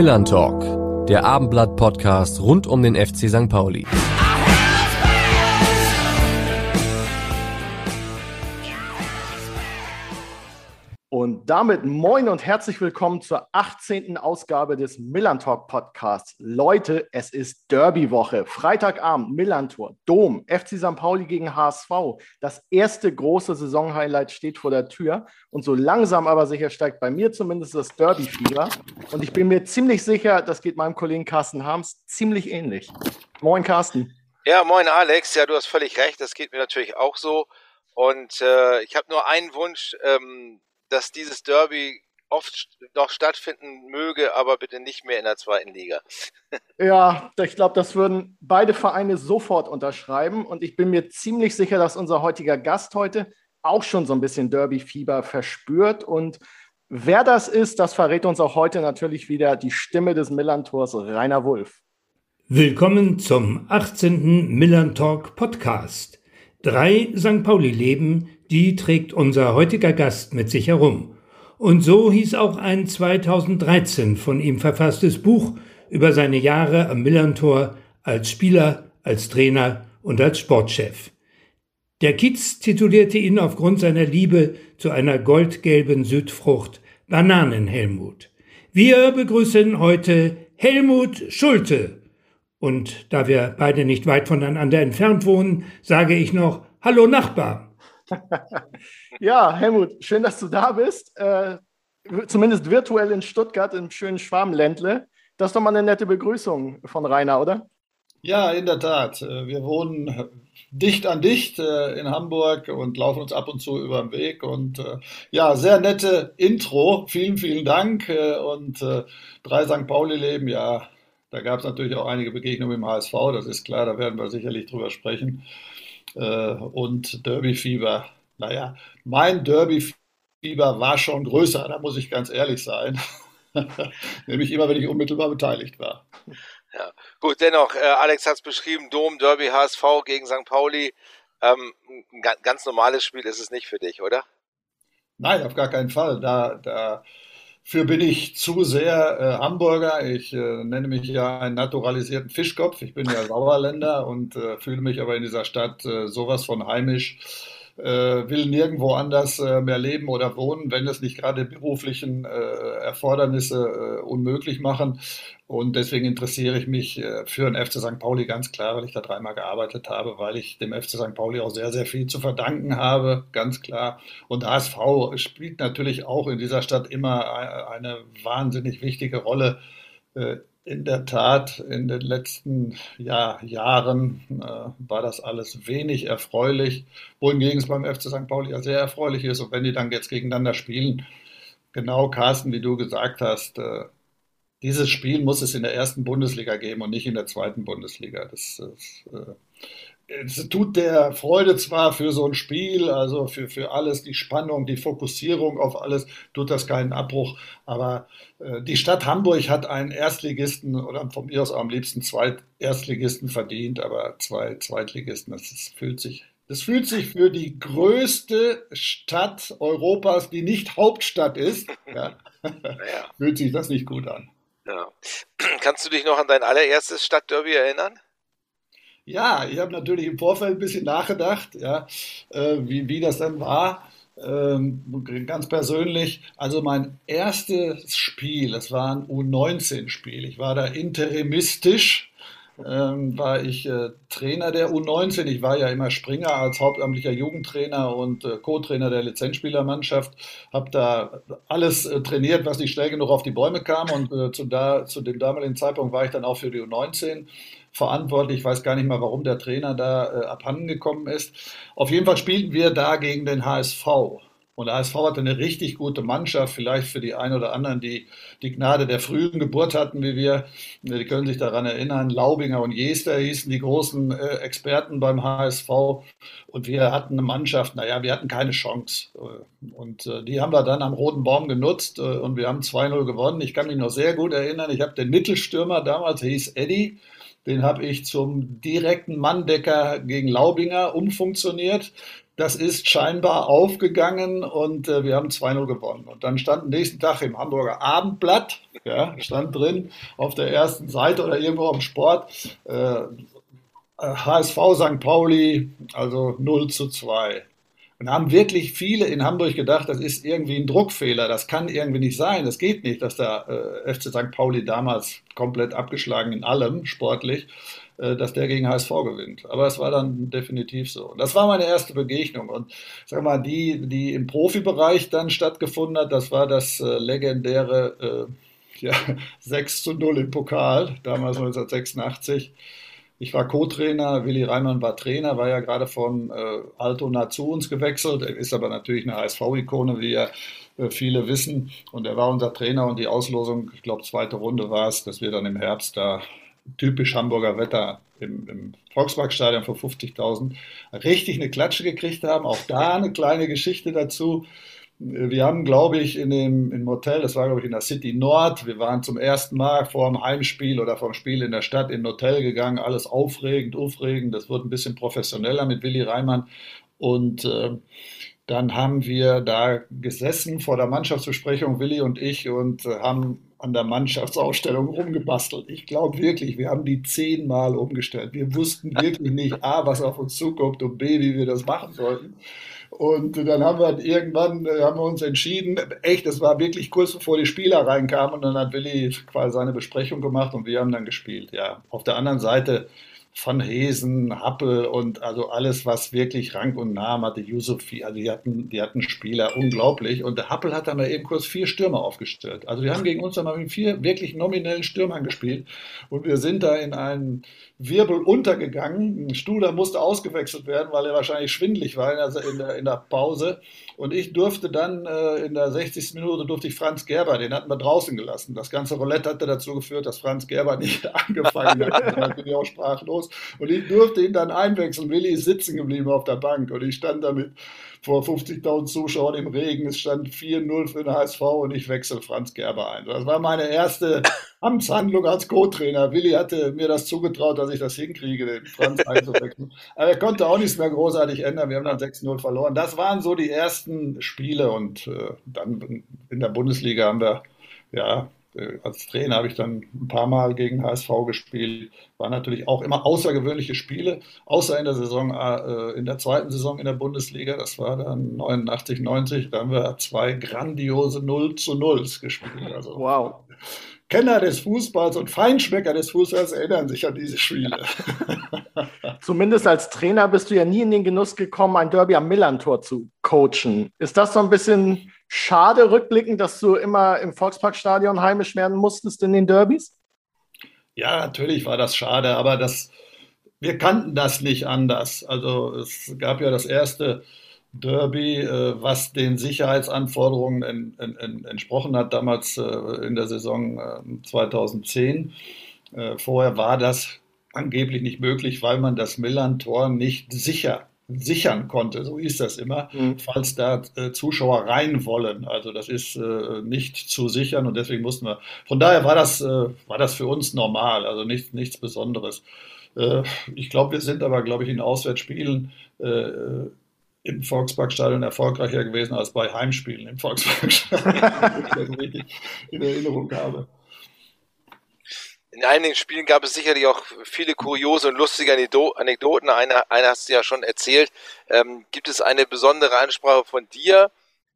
Millern Talk, der Abendblatt-Podcast rund um den FC St. Pauli. Und damit moin und herzlich willkommen zur 18. Ausgabe des Millerntor Podcasts. Leute, es ist Derby-Woche. Freitagabend, Millerntor, Dom, FC St. Pauli gegen HSV. Das erste große Saisonhighlight steht vor der Tür. Und so langsam aber sicher steigt bei mir zumindest das Derby-Fieber. Und ich bin mir ziemlich sicher, das geht meinem Kollegen Carsten Harms ziemlich ähnlich. Moin, Carsten. Ja, moin, Alex. Ja, du hast völlig recht. Das geht mir natürlich auch so. Und ich habe nur einen Wunsch, dass dieses Derby oft noch stattfinden möge, aber bitte nicht mehr in der zweiten Liga. Ja, ich glaube, das würden beide Vereine sofort unterschreiben. Und ich bin mir ziemlich sicher, dass unser heutiger Gast heute auch schon so ein bisschen Derby-Fieber verspürt. Und wer das ist, das verrät uns auch heute natürlich wieder die Stimme des Millern-Tors, Rainer Wulff. Willkommen zum 18. Millern-Talk-Podcast. 3 St. Pauli-Leben, die trägt unser heutiger Gast mit sich herum. Und so hieß auch ein 2013 von ihm verfasstes Buch über seine Jahre am Millerntor als Spieler, als Trainer und als Sportchef. Der Kiez titulierte ihn aufgrund seiner Liebe zu einer goldgelben Südfrucht Bananenhelmut. Wir begrüßen heute Helmut Schulte. Und da wir beide nicht weit voneinander entfernt wohnen, sage ich noch Hallo Nachbar. Ja, Helmut, schön, dass du da bist. Zumindest virtuell in Stuttgart, im schönen Schwarmländle. Das ist doch mal eine nette Begrüßung von Rainer, oder? Ja, in der Tat. Wir wohnen dicht an dicht in Hamburg und laufen uns ab und zu über den Weg. Und ja, sehr nette Intro. Vielen, vielen Dank. Und 3 St. Pauli-Leben, ja, da gab es natürlich auch einige Begegnungen mit dem HSV. Das ist klar, da werden wir sicherlich drüber sprechen. Und Derby-Fieber, naja, mein Derby-Fieber war schon größer, da muss ich ganz ehrlich sein. Nämlich immer, wenn ich unmittelbar beteiligt war. Ja, gut, dennoch, Alex hat es beschrieben, Dom, Derby, HSV gegen St. Pauli. Ein ganz normales Spiel ist es nicht für dich, oder? Nein, auf gar keinen Fall. Dafür bin ich zu sehr Hamburger. Ich nenne mich ja einen naturalisierten Fischkopf. Ich bin ja Sauerländer und fühle mich aber in dieser Stadt sowas von heimisch. Will nirgendwo anders mehr leben oder wohnen, wenn es nicht gerade beruflichen Erfordernisse unmöglich machen. Und deswegen interessiere ich mich für den FC St. Pauli ganz klar, weil ich da 3-mal gearbeitet habe, weil ich dem FC St. Pauli auch sehr, sehr viel zu verdanken habe, ganz klar. Und HSV spielt natürlich auch in dieser Stadt immer eine wahnsinnig wichtige Rolle. In der Tat, in den letzten Jahren war das alles wenig erfreulich, wohingegen es beim FC St. Pauli ja sehr erfreulich ist. Und wenn die dann jetzt gegeneinander spielen, genau, Carsten, wie du gesagt hast, dieses Spiel muss es in der ersten Bundesliga geben und nicht in der zweiten Bundesliga. Es tut der Freude zwar für so ein Spiel, also für alles, die Spannung, die Fokussierung auf alles, tut das keinen Abbruch. Aber die Stadt Hamburg hat einen Erstligisten oder von mir aus am liebsten zwei Erstligisten verdient, aber zwei Zweitligisten, das fühlt sich für die größte Stadt Europas, die nicht Hauptstadt ist, ja. Ja. Fühlt sich das nicht gut an. Ja. Kannst du dich noch an dein allererstes Stadtderby erinnern? Ja, ich habe natürlich im Vorfeld ein bisschen nachgedacht, ja, wie das dann war, ganz persönlich. Also mein erstes Spiel, das war ein U19-Spiel. Ich war da interimistisch, war ich Trainer der U19. Ich war ja immer Springer als hauptamtlicher Jugendtrainer und Co-Trainer der Lizenzspielermannschaft. Habe da alles trainiert, was nicht schnell genug auf die Bäume kam. Und zu dem damaligen Zeitpunkt war ich dann auch für die U19 verantwortlich. Ich weiß gar nicht mal, warum der Trainer da abhanden gekommen ist. Auf jeden Fall spielten wir da gegen den HSV. Und der HSV hatte eine richtig gute Mannschaft, vielleicht für die einen oder anderen, die die Gnade der frühen Geburt hatten, wie wir. Die können sich daran erinnern, Laubinger und Jester hießen die großen Experten beim HSV. Und wir hatten eine Mannschaft, naja, wir hatten keine Chance. Und die haben wir dann am Roten Baum genutzt und wir haben 2-0 gewonnen. Ich kann mich noch sehr gut erinnern, ich habe den Mittelstürmer damals, der hieß Eddie, den habe ich zum direkten Manndecker gegen Laubinger umfunktioniert. Das ist scheinbar aufgegangen und wir haben 2-0 gewonnen. Und dann stand am nächsten Tag im Hamburger Abendblatt, ja, stand drin auf der ersten Seite oder irgendwo am Sport, HSV St. Pauli, also 0-2. Und haben wirklich viele in Hamburg gedacht, das ist irgendwie ein Druckfehler, das kann irgendwie nicht sein, das geht nicht, dass der FC St. Pauli damals komplett abgeschlagen in allem sportlich, dass der gegen HSV gewinnt. Aber es war dann definitiv so. Das war meine erste Begegnung. Und sag mal, die im Profibereich dann stattgefunden hat, das war das legendäre 6-0 im Pokal, damals 1986. Ich war Co-Trainer, Willi Reimann war Trainer, war ja gerade von Altona zu uns gewechselt. Er ist aber natürlich eine HSV-Ikone, wie ja viele wissen. Und er war unser Trainer und die Auslosung, ich glaube, zweite Runde war es, dass wir dann im Herbst da typisch Hamburger Wetter im Volksparkstadion vor 50.000 richtig eine Klatsche gekriegt haben. Auch da eine kleine Geschichte dazu. Wir haben, glaube ich, im Hotel, das war, glaube ich, in der City Nord, wir waren zum ersten Mal vor dem Heimspiel oder vor dem Spiel in der Stadt in ein Hotel gegangen, alles aufregend, das wurde ein bisschen professioneller mit Willi Reimann und dann haben wir da gesessen vor der Mannschaftsbesprechung, Willi und ich, und haben an der Mannschaftsausstellung rumgebastelt. Ich glaube wirklich, wir haben die 10-mal umgestellt. Wir wussten wirklich nicht, A, was auf uns zukommt und B, wie wir das machen sollten. Und dann haben wir uns entschieden, echt, das war wirklich kurz bevor die Spieler reinkamen und dann hat Willi quasi seine Besprechung gemacht und wir haben dann gespielt. Ja, auf der anderen Seite Van Hesen, Happel und also alles, was wirklich Rang und Namen hatte, Yusufi, also die hatten Spieler, unglaublich. Und der Happel hat dann mal eben kurz 4 Stürmer aufgestellt. Also wir haben gegen uns dann mal mit 4 wirklich nominellen Stürmern gespielt und wir sind da in einen Wirbel untergegangen. Ein Studer musste ausgewechselt werden, weil er wahrscheinlich schwindelig war in der Pause. Und ich durfte dann in der 60. Minute Franz Gerber, den hatten wir draußen gelassen. Das ganze Roulette hatte dazu geführt, dass Franz Gerber nicht angefangen hat. Dann bin ich auch sprachlos. Und ich durfte ihn dann einwechseln. Willi ist sitzen geblieben auf der Bank. Und ich stand damit vor 50.000 Zuschauern im Regen. Es stand 4-0 für den HSV und ich wechsle Franz Gerber ein. Das war meine erste Amtshandlung als Co-Trainer. Willi hatte mir das zugetraut, dass ich das hinkriege, den Franz einzuwechseln. Aber er konnte auch nichts mehr großartig ändern. Wir haben dann 6-0 verloren. Das waren so die ersten Spiele. Und dann in der Bundesliga haben wir, ja, als Trainer habe ich dann ein paar Mal gegen HSV gespielt. War natürlich auch immer außergewöhnliche Spiele, außer in der zweiten Saison in der Bundesliga. Das war dann 89, 90. Da haben wir 2 grandiose 0-0s gespielt. Also, wow. Kenner des Fußballs und Feinschmecker des Fußballs erinnern sich an diese Spiele. Zumindest als Trainer bist du ja nie in den Genuss gekommen, ein Derby am Millerntor zu coachen. Ist das so ein bisschen schade rückblickend, dass du immer im Volksparkstadion heimisch werden musstest in den Derbys? Ja, natürlich war das schade, aber wir kannten das nicht anders. Also es gab ja das erste Derby, was den Sicherheitsanforderungen entsprochen hat, damals in der Saison 2010. Vorher war das angeblich nicht möglich, weil man das Millerntor nicht sichern konnte, so hieß das immer, falls da Zuschauer rein wollen. Also das ist nicht zu sichern und deswegen mussten wir. Von daher war das für uns normal, also nichts Besonderes. Ich glaube, wir sind aber, in Auswärtsspielen im Volksparkstadion erfolgreicher gewesen als bei Heimspielen im Volksparkstadion, wenn ich das richtig in Erinnerung habe. In einigen Spielen gab es sicherlich auch viele kuriose und lustige Anekdoten. Eine hast du ja schon erzählt. Gibt es eine besondere Ansprache von dir,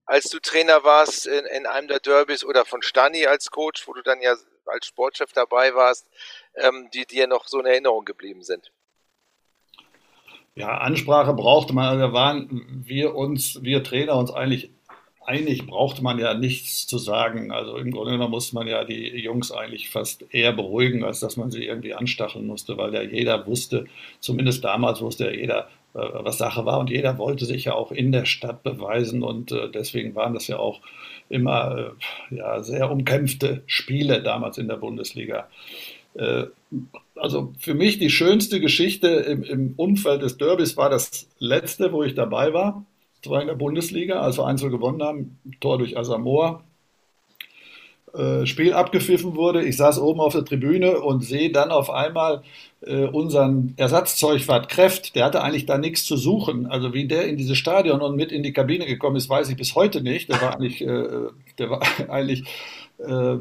als du Trainer warst in einem der Derbys oder von Stani als Coach, wo du dann ja als Sportchef dabei warst, die dir noch so in Erinnerung geblieben sind? Ja, Ansprache brauchte man, also wir Trainer uns eigentlich einig, brauchte man ja nichts zu sagen. Also im Grunde genommen musste man ja die Jungs eigentlich fast eher beruhigen, als dass man sie irgendwie anstacheln musste, weil ja jeder wusste, zumindest damals wusste ja jeder, was Sache war und jeder wollte sich ja auch in der Stadt beweisen und deswegen waren das ja auch immer sehr umkämpfte Spiele damals in der Bundesliga. Also für mich die schönste Geschichte im Umfeld des Derbys war das letzte, wo ich dabei war. Das war in der Bundesliga, als wir 1-0 gewonnen haben, Tor durch Asamoah. Spiel abgepfiffen wurde, ich saß oben auf der Tribüne und sehe dann auf einmal unseren Ersatzzeugwart Kräft, der hatte eigentlich da nichts zu suchen. Also wie der in dieses Stadion und mit in die Kabine gekommen ist, weiß ich bis heute nicht. Der war eigentlich für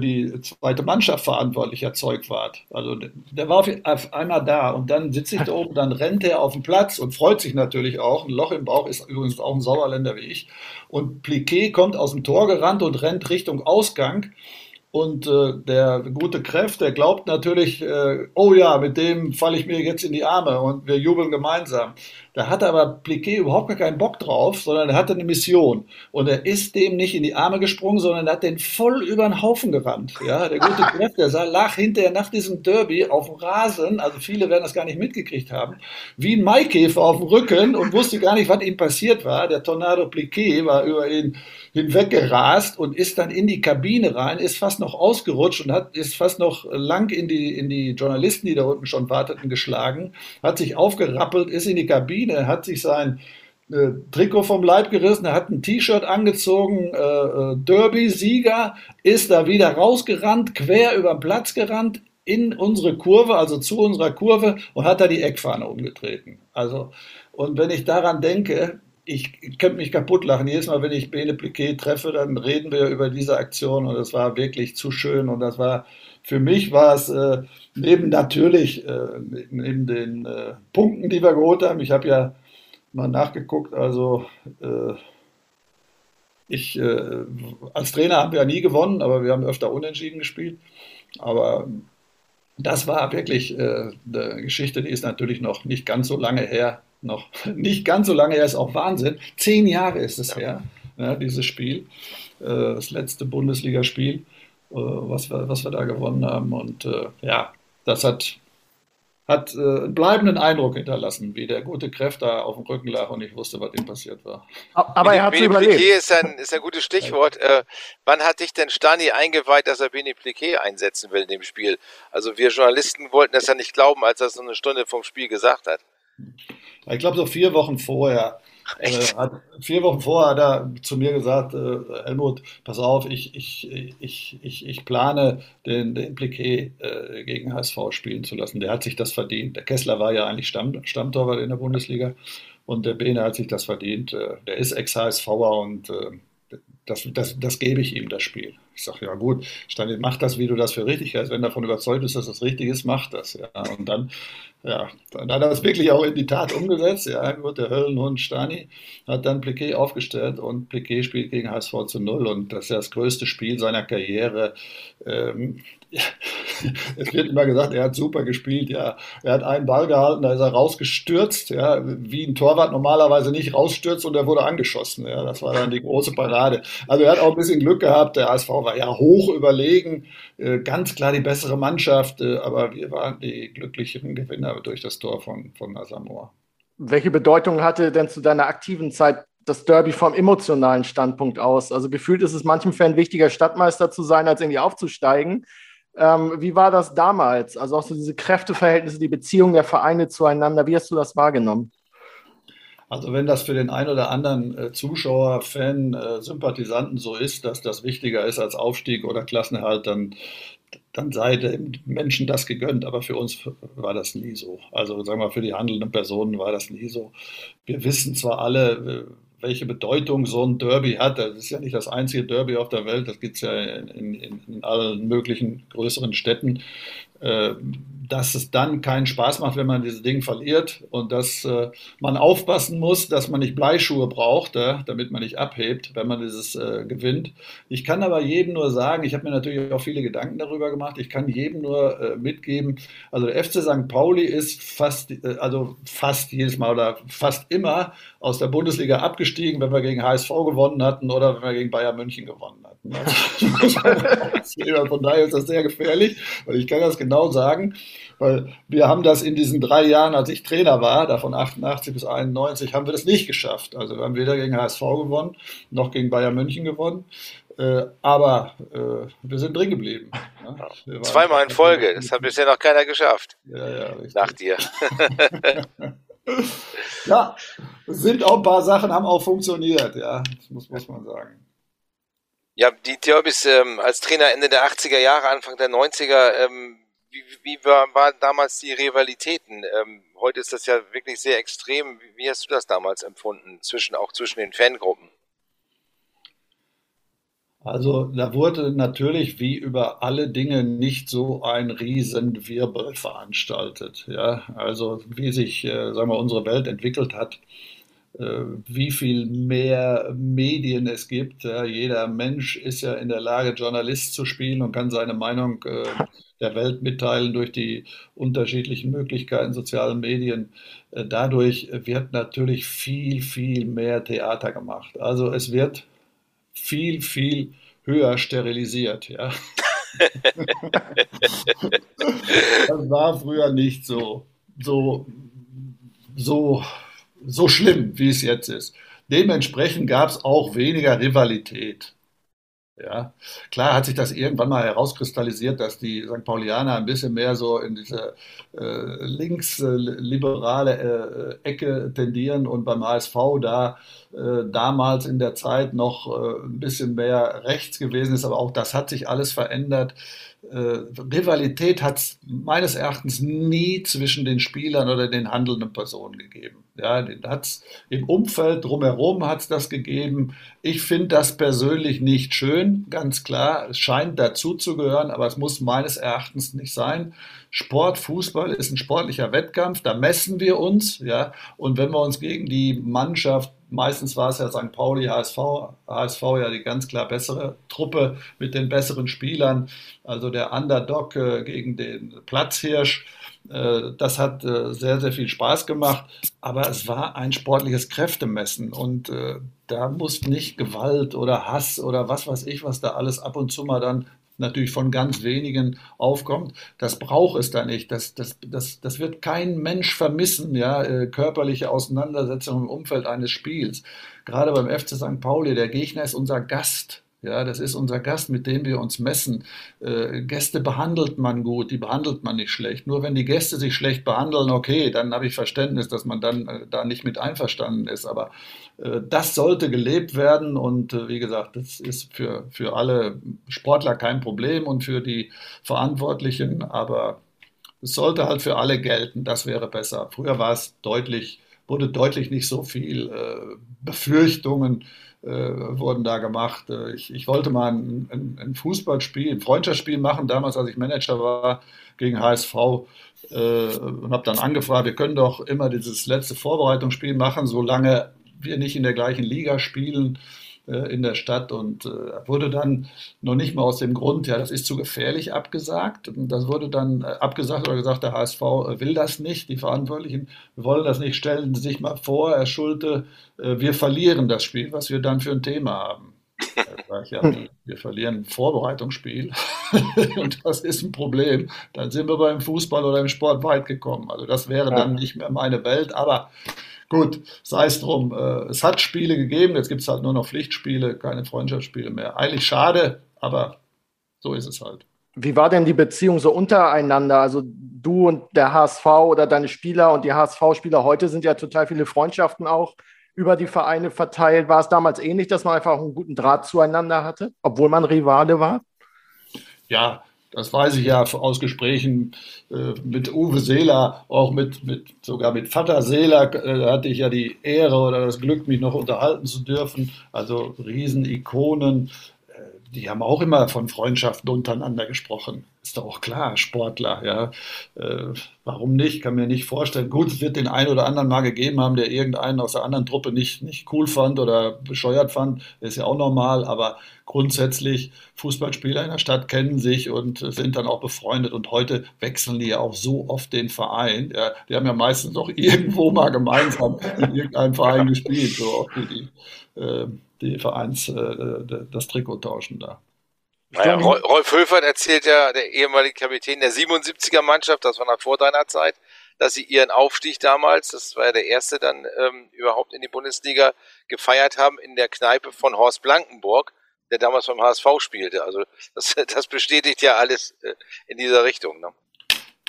die zweite Mannschaft verantwortlicher Zeugwart. Also der war auf einmal da und dann sitze ich da oben, dann rennt er auf den Platz und freut sich natürlich auch. Ein Loch im Bauch, ist übrigens auch ein Sauerländer wie ich. Und Pliquett kommt aus dem Tor gerannt und rennt Richtung Ausgang. Und der gute Kräft, der glaubt natürlich, oh ja, mit dem falle ich mir jetzt in die Arme und wir jubeln gemeinsam. Da hatte aber Pliquett überhaupt gar keinen Bock drauf, sondern er hatte eine Mission. Und er ist dem nicht in die Arme gesprungen, sondern hat den voll über den Haufen gerannt. Ja, der gute Kräft, der lag hinterher nach diesem Derby auf dem Rasen, also viele werden das gar nicht mitgekriegt haben, wie ein Maikäfer auf dem Rücken und wusste gar nicht, was ihm passiert war. Der Tornado Pliquett war über ihn hinweggerast und ist dann in die Kabine rein, ist fast noch ausgerutscht und ist fast noch lang in die Journalisten, die da unten schon warteten, geschlagen, hat sich aufgerappelt, ist in die Kabine, hat sich sein Trikot vom Leib gerissen, er hat ein T-Shirt angezogen, Derby-Sieger, ist da wieder rausgerannt, quer über den Platz gerannt, in unsere Kurve, also zu unserer Kurve und hat da die Eckfahne umgetreten. Also, und wenn ich daran denke, ich könnte mich kaputt lachen. Jedes Mal, wenn ich Bene Pliquett treffe, dann reden wir über diese Aktion und das war wirklich zu schön und das war, für mich war es neben den Punkten, die wir geholt haben, ich habe ja mal nachgeguckt, also als Trainer haben wir ja nie gewonnen, aber wir haben öfter unentschieden gespielt, aber das war wirklich eine Geschichte, die ist natürlich noch nicht ganz so lange her. Noch nicht ganz so lange her, ist auch Wahnsinn. 10 Jahre ist es her, ja, dieses Spiel, das letzte Bundesligaspiel, was wir da gewonnen haben. Und ja, das hat einen bleibenden Eindruck hinterlassen, wie der gute Kräft da auf dem Rücken lag und ich wusste, was ihm passiert war. Aber er hat es überlebt. Pliquett ist ein gutes Stichwort. Wann hat dich denn Stani eingeweiht, dass er Bene Pliquett einsetzen will in dem Spiel? Also wir Journalisten wollten das ja nicht glauben, als er so eine Stunde vom Spiel gesagt hat. Ich glaube, so 4 Wochen vorher. Hat er zu mir gesagt, Helmut, pass auf, ich plane, den Pliquett gegen HSV spielen zu lassen. Der hat sich das verdient. Der Kessler war ja eigentlich Stammtorwart in der Bundesliga und der Bene hat sich das verdient. Der ist Ex-HSVer und das gebe ich ihm, das Spiel. Ich sage, ja gut, Stani, mach das, wie du das für richtig hältst. Wenn du davon überzeugt bist, dass das richtig ist, mach das. Ja. Und dann hat er es wirklich auch in die Tat umgesetzt. Ja, gut, der Höllenhund Stani hat dann Pliquett aufgestellt und Pliquett spielt gegen HSV zu 0 und das ist ja das größte Spiel seiner Karriere. Es wird immer gesagt, er hat super gespielt, ja. Er hat einen Ball gehalten, da ist er rausgestürzt, ja, wie ein Torwart normalerweise nicht rausstürzt und er wurde angeschossen. Ja, das war dann die große Parade. Also er hat auch ein bisschen Glück gehabt, der HSV war ja hoch überlegen, ganz klar die bessere Mannschaft, aber wir waren die glücklicheren Gewinner durch das Tor von Asamoah. Welche Bedeutung hatte denn zu deiner aktiven Zeit das Derby vom emotionalen Standpunkt aus? Also gefühlt ist es manchem Fan wichtiger, Stadtmeister zu sein, als irgendwie aufzusteigen. Wie war das damals? Also auch so diese Kräfteverhältnisse, die Beziehung der Vereine zueinander, wie hast du das wahrgenommen? Also wenn das für den einen oder anderen Zuschauer, Fan, Sympathisanten so ist, dass das wichtiger ist als Aufstieg oder Klassenerhalt, dann sei dem Menschen das gegönnt. Aber für uns war das nie so. Also sagen wir mal, für die handelnden Personen war das nie so. Wir wissen zwar alle, welche Bedeutung so ein Derby hat. Das ist ja nicht das einzige Derby auf der Welt. Das gibt es ja in allen möglichen größeren Städten. Dass es dann keinen Spaß macht, wenn man dieses Ding verliert und dass man aufpassen muss, dass man nicht Bleischuhe braucht, damit man nicht abhebt, wenn man dieses gewinnt. Ich kann aber jedem nur sagen, ich habe mir natürlich auch viele Gedanken darüber gemacht, ich kann jedem nur mitgeben, also der FC St. Pauli ist fast jedes Mal oder fast immer aus der Bundesliga abgestiegen, wenn wir gegen HSV gewonnen hatten oder wenn wir gegen Bayern München gewonnen hatten. Also, von daher ist das sehr gefährlich, weil ich kann das genau sagen, weil wir haben das in diesen 3 Jahren, als ich Trainer war, da von 88 bis 91, haben wir das nicht geschafft. Also wir haben weder gegen HSV gewonnen, noch gegen Bayern München gewonnen, aber wir sind drin geblieben. Ja? 2-mal in Folge, das hat bisher noch keiner geschafft. Ja, nach dir. Ja, es sind auch ein paar Sachen, haben auch funktioniert, ja, das muss man sagen. Ja, die Derbys als Trainer Ende der 80er Jahre, Anfang der 90er, Wie waren damals die Rivalitäten? Heute ist das ja wirklich sehr extrem. Wie hast du das damals empfunden, zwischen den Fangruppen? Also da wurde natürlich wie über alle Dinge nicht so ein Riesenwirbel veranstaltet. Ja? Also wie sich sagen wir, unsere Welt entwickelt hat, wie viel mehr Medien es gibt. Ja? Jeder Mensch ist ja in der Lage, Journalist zu spielen und kann seine Meinung der Welt mitteilen durch die unterschiedlichen Möglichkeiten sozialer Medien. Dadurch wird natürlich viel, viel mehr Theater gemacht. Also es wird viel, viel höher sterilisiert. Ja. Das war früher nicht so schlimm, wie es jetzt ist. Dementsprechend gab es auch weniger Rivalität. Ja, klar hat sich das irgendwann mal herauskristallisiert, dass die St. Paulianer ein bisschen mehr so in diese linksliberale Ecke tendieren und beim HSV da damals in der Zeit noch ein bisschen mehr rechts gewesen ist. Aber auch das hat sich alles verändert. Rivalität hat es meines Erachtens nie zwischen den Spielern oder den handelnden Personen gegeben. Ja, den hat's im Umfeld drumherum hat es das gegeben. Ich finde das persönlich nicht schön, ganz klar. Es scheint dazu zu gehören, aber es muss meines Erachtens nicht sein. Sport, Fußball ist ein sportlicher Wettkampf, da messen wir uns. Ja, und wenn wir uns gegen die Mannschaft, meistens war es ja St. Pauli, HSV ja die ganz klar bessere Truppe mit den besseren Spielern, also der Underdog gegen den Platzhirsch. Das hat sehr, sehr viel Spaß gemacht, aber es war ein sportliches Kräftemessen und da muss nicht Gewalt oder Hass oder was weiß ich, was da alles ab und zu mal dann natürlich von ganz wenigen aufkommt. Das braucht es da nicht. Das wird kein Mensch vermissen, ja, körperliche Auseinandersetzungen im Umfeld eines Spiels. Gerade beim FC St. Pauli, der Gegner ist unser Gast. Ja, das ist unser Gast, mit dem wir uns messen. Gäste behandelt man gut, die behandelt man nicht schlecht. Nur wenn die Gäste sich schlecht behandeln, okay, dann habe ich Verständnis, dass man dann da nicht mit einverstanden ist. Aber das sollte gelebt werden und wie gesagt, das ist für alle Sportler kein Problem und für die Verantwortlichen, aber es sollte halt für alle gelten, das wäre besser. Früher war es wurde deutlich nicht so viel Befürchtungen wurden da gemacht. Ich wollte mal ein Fußballspiel, ein Freundschaftsspiel machen, damals als ich Manager war, gegen HSV und habe dann angefragt, wir können doch immer dieses letzte Vorbereitungsspiel machen, solange wir nicht in der gleichen Liga spielen in der Stadt und wurde dann noch nicht mal aus dem Grund, ja, das ist zu gefährlich, abgesagt. Das wurde dann abgesagt oder gesagt, der HSV will das nicht, die Verantwortlichen wollen das nicht, stellen Sie sich mal vor, Herr Schulte, wir verlieren das Spiel, was wir dann für ein Thema haben. Ja, wir verlieren ein Vorbereitungsspiel und das ist ein Problem. Dann sind wir beim Fußball oder im Sport weit gekommen. Also das wäre dann nicht mehr meine Welt, aber gut, sei es drum. Es hat Spiele gegeben, jetzt gibt es halt nur noch Pflichtspiele, keine Freundschaftsspiele mehr. Eigentlich schade, aber so ist es halt. Wie war denn die Beziehung so untereinander? Also du und der HSV oder deine Spieler und die HSV-Spieler, heute sind ja total viele Freundschaften auch über die Vereine verteilt. War es damals ähnlich, dass man einfach einen guten Draht zueinander hatte, obwohl man Rivale war? Ja, das weiß ich ja aus Gesprächen mit Uwe Seeler, auch sogar mit Vater Seeler hatte ich ja die Ehre oder das Glück, mich noch unterhalten zu dürfen. Also Riesenikonen, die haben auch immer von Freundschaften untereinander gesprochen. Ist doch auch klar, Sportler, ja. Warum nicht? Kann mir nicht vorstellen. Gut, es wird den einen oder anderen mal gegeben haben, der irgendeinen aus der anderen Truppe nicht cool fand oder bescheuert fand. Ist ja auch normal, aber grundsätzlich, Fußballspieler in der Stadt kennen sich und sind dann auch befreundet. Und heute wechseln die ja auch so oft den Verein. Ja, die haben ja meistens auch irgendwo mal gemeinsam in irgendeinem Verein gespielt, so auch die Vereins das Trikot tauschen da. Naja, Rolf Höfert erzählt ja, der ehemalige Kapitän der 77er-Mannschaft, das war noch vor deiner Zeit, dass sie ihren Aufstieg damals, das war ja der erste dann überhaupt in die Bundesliga, gefeiert haben in der Kneipe von Horst Blankenburg, der damals beim HSV spielte. Also das bestätigt ja alles in dieser Richtung. Ne?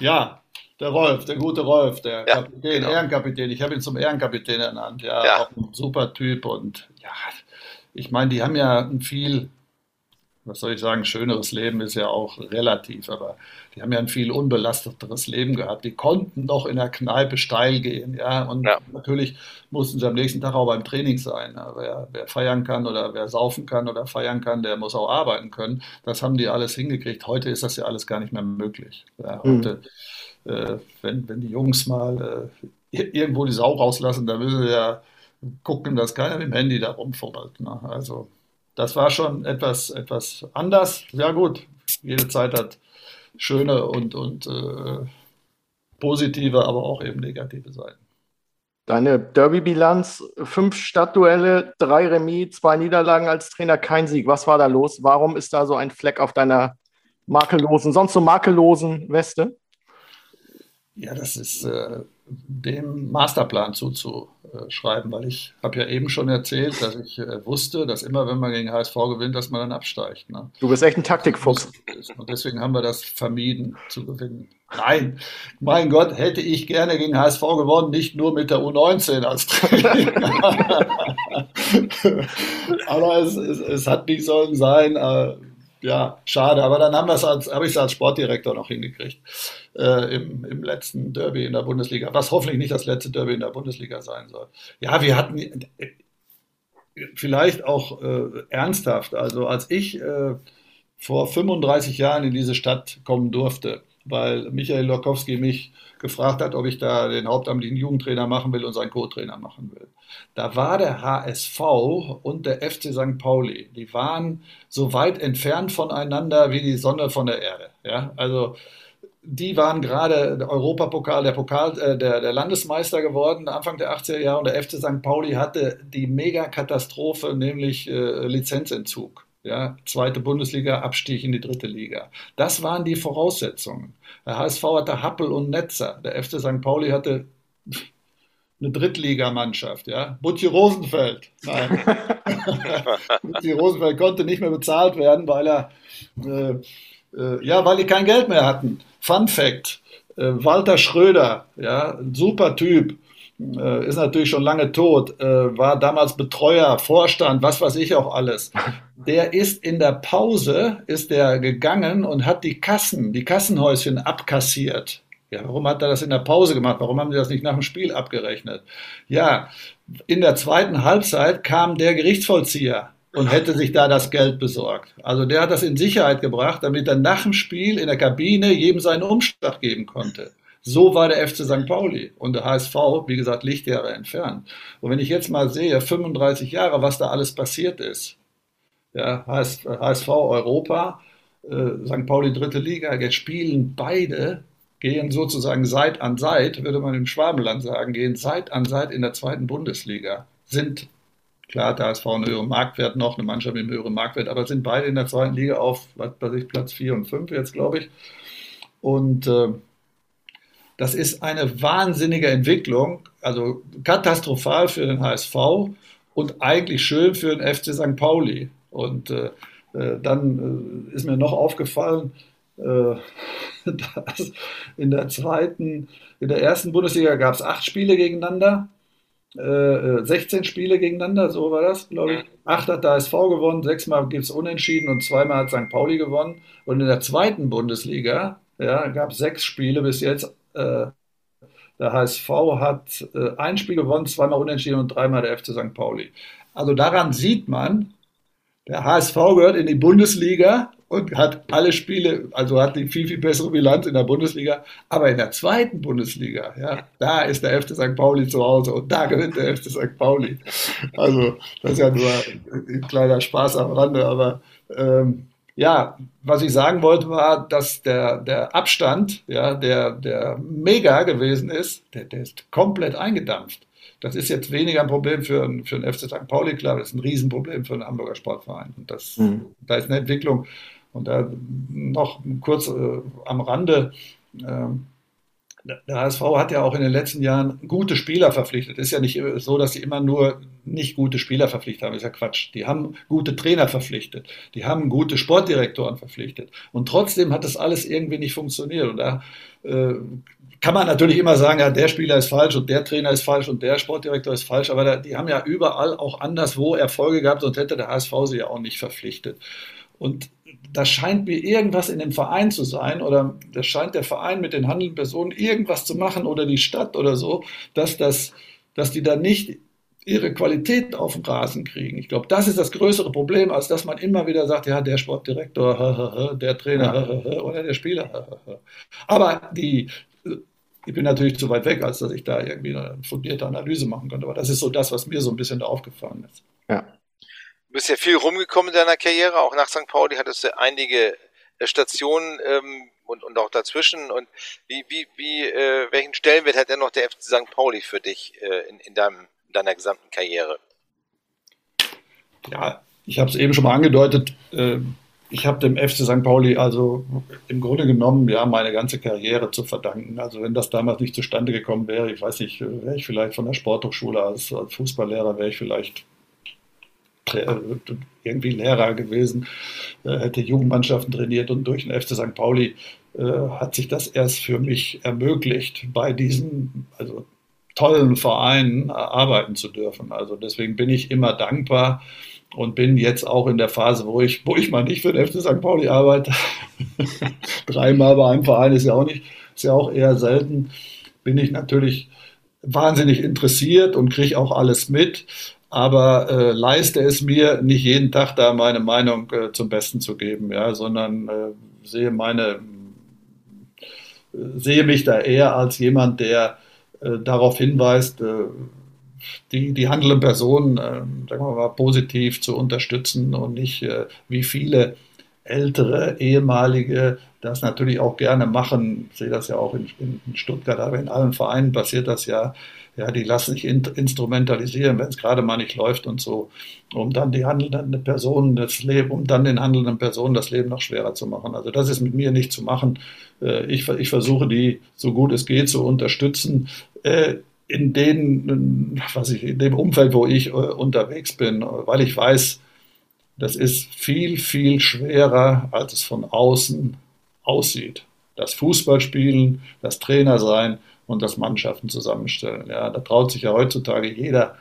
Ja, der Rolf, der gute Rolf, der Kapitän, genau. Ehrenkapitän. Ich habe ihn zum Ehrenkapitän ernannt. Ja, auch ein super Typ und ja, ich meine, die haben ja ein viel was soll ich sagen, schöneres Leben ist ja auch relativ, aber die haben ja ein viel unbelasteteres Leben gehabt. Die konnten noch in der Kneipe steil gehen, ja, und ja, natürlich mussten sie am nächsten Tag auch beim Training sein. Ja. Wer feiern kann oder wer saufen kann oder feiern kann, der muss auch arbeiten können. Das haben die alles hingekriegt. Heute ist das ja alles gar nicht mehr möglich. Ja, heute, wenn die Jungs mal irgendwo die Sau rauslassen, dann müssen sie ja gucken, dass keiner mit dem Handy da rumfummelt. Ne? Also das war schon etwas anders. Ja gut, jede Zeit hat schöne und positive, aber auch eben negative Seiten. Deine Derby-Bilanz, 5 Stadtduelle, 3 Remis, 2 Niederlagen als Trainer, kein Sieg. Was war da los? Warum ist da so ein Fleck auf deiner makellosen, sonst so makellosen Weste? Ja, das ist dem Masterplan zuzuschreiben, weil ich habe ja eben schon erzählt, dass ich wusste, dass immer, wenn man gegen HSV gewinnt, dass man dann absteigt. Ne? Du bist echt ein Taktikfuchs. Und deswegen haben wir das vermieden zu gewinnen. Nein, mein Gott, hätte ich gerne gegen HSV gewonnen, nicht nur mit der U19 als Trainer. Aber es hat nicht sollen sein. Ja, schade, aber dann habe ich es als Sportdirektor noch hingekriegt im letzten Derby in der Bundesliga, was hoffentlich nicht das letzte Derby in der Bundesliga sein soll. Ja, wir hatten vielleicht auch ernsthaft, also als ich vor 35 Jahren in diese Stadt kommen durfte, weil Michael Lorkowski mich gefragt hat, ob ich da den hauptamtlichen Jugendtrainer machen will und seinen Co-Trainer machen will. Da war der HSV und der FC St. Pauli, die waren so weit entfernt voneinander wie die Sonne von der Erde. Ja? Also die waren gerade der Europapokal, der Landesmeister geworden Anfang der 80er Jahre, und der FC St. Pauli hatte die Megakatastrophe, nämlich Lizenzentzug. Ja, 2. Bundesliga, Abstieg in die 3. Liga. Das waren die Voraussetzungen. Der HSV hatte Happel und Netzer. Der FC St. Pauli hatte eine Drittligamannschaft. Ja? Butchie Rosenfeld. Nein. Butchie Rosenfeld konnte nicht mehr bezahlt werden, weil die kein Geld mehr hatten. Fun Fact: Walter Schröder, ja, ein super Typ. Ist natürlich schon lange tot, war damals Betreuer, Vorstand, was weiß ich auch alles. Der ist in der Pause, gegangen und hat die Kassenhäuschen abkassiert. Ja, warum hat er das in der Pause gemacht? Warum haben sie das nicht nach dem Spiel abgerechnet? Ja, in der zweiten Halbzeit kam der Gerichtsvollzieher und hätte sich da das Geld besorgt. Also der hat das in Sicherheit gebracht, damit er nach dem Spiel in der Kabine jedem seinen Umschlag geben konnte. So war der FC St. Pauli und der HSV, wie gesagt, Lichtjahre entfernt. Und wenn ich jetzt mal sehe, 35 Jahre, was da alles passiert ist. Ja, HSV Europa, St. Pauli 3. Liga, jetzt spielen beide, gehen sozusagen Seit an Seit, würde man im Schwabenland sagen, gehen Seit an Seit in der 2. Bundesliga. Sind, klar, der HSV einen höheren Marktwert noch, eine Mannschaft mit einem höheren Marktwert, aber sind beide in der 2. Liga auf, was weiß ich, Platz 4 und 5 jetzt, glaube ich. Und das ist eine wahnsinnige Entwicklung, also katastrophal für den HSV und eigentlich schön für den FC St. Pauli. Und dann ist mir noch aufgefallen, dass in der 1. Bundesliga gab es 8 Spiele gegeneinander, 16 Spiele gegeneinander, so war das, glaube ich. 8 hat der HSV gewonnen, 6-mal gibt es Unentschieden und 2-mal hat St. Pauli gewonnen. Und in der 2. Bundesliga, ja, gab es 6 Spiele bis jetzt. Der HSV hat ein Spiel gewonnen, 2-mal unentschieden und 3-mal der FC St. Pauli. Also daran sieht man, der HSV gehört in die Bundesliga und hat alle Spiele, also hat die viel, viel bessere Bilanz in der Bundesliga. Aber in der 2. Bundesliga, ja, da ist der FC St. Pauli zu Hause und da gewinnt der FC St. Pauli. Also das ist ja nur ein kleiner Spaß am Rande, aber ja, was ich sagen wollte, war, dass der Abstand, ja, der mega gewesen ist, der ist komplett eingedampft. Das ist jetzt weniger ein Problem für den FC St. Pauli, klar, das ist ein Riesenproblem für den Hamburger Sportverein. Und da ist eine Entwicklung. Und da noch kurz am Rande, der HSV hat ja auch in den letzten Jahren gute Spieler verpflichtet. Es ist ja nicht so, dass sie immer nur nicht gute Spieler verpflichtet haben. Das ist ja Quatsch. Die haben gute Trainer verpflichtet. Die haben gute Sportdirektoren verpflichtet. Und trotzdem hat das alles irgendwie nicht funktioniert. Und da kann man natürlich immer sagen, ja, der Spieler ist falsch und der Trainer ist falsch und der Sportdirektor ist falsch. Aber die haben ja überall auch anderswo Erfolge gehabt, sonst hätte der HSV sie ja auch nicht verpflichtet. Und da scheint mir irgendwas in dem Verein zu sein oder da scheint der Verein mit den handelnden Personen irgendwas zu machen oder die Stadt oder so, dass die da nicht ihre Qualität auf den Rasen kriegen. Ich glaube, das ist das größere Problem, als dass man immer wieder sagt, ja, der Sportdirektor, der Trainer oder der Spieler. Aber ich bin natürlich zu weit weg, als dass ich da irgendwie eine fundierte Analyse machen könnte. Aber das ist so das, was mir so ein bisschen da aufgefallen ist. Ja. Du bist ja viel rumgekommen in deiner Karriere, auch nach St. Pauli hattest du einige Stationen und auch dazwischen. Und welchen Stellenwert hat denn noch der FC St. Pauli für dich in deiner gesamten Karriere? Ja, ich habe es eben schon mal angedeutet. Ich habe dem FC St. Pauli also im Grunde genommen ja meine ganze Karriere zu verdanken. Also wenn das damals nicht zustande gekommen wäre, ich weiß nicht, wäre ich vielleicht von der Sporthochschule als Fußballlehrer, wäre ich vielleicht irgendwie Lehrer gewesen, hätte Jugendmannschaften trainiert und durch den FC St. Pauli hat sich das erst für mich ermöglicht, bei diesen also tollen Vereinen arbeiten zu dürfen. Also deswegen bin ich immer dankbar und bin jetzt auch in der Phase, wo ich mal nicht für den FC St. Pauli arbeite. Dreimal bei einem Verein ist ja auch eher selten. Bin ich natürlich wahnsinnig interessiert und kriege auch alles mit. Aber leiste es mir, nicht jeden Tag da meine Meinung zum Besten zu geben, ja, sondern sehe mich da eher als jemand, der darauf hinweist, die handelnden Personen, sagen wir mal, positiv zu unterstützen und nicht wie viele ältere, ehemalige das natürlich auch gerne machen. Ich sehe das ja auch in Stuttgart, aber in allen Vereinen passiert das ja. Ja, die lassen sich instrumentalisieren, wenn es gerade mal nicht läuft und so, um dann den handelnden Personen das Leben noch schwerer zu machen. Also das ist mit mir nicht zu machen. Ich versuche, die so gut es geht zu unterstützen in dem Umfeld, wo ich unterwegs bin, weil ich weiß, das ist viel, viel schwerer, als es von außen aussieht. Das Fußballspielen, das Trainersein und das Mannschaften zusammenstellen. Ja, da traut sich ja heutzutage jeder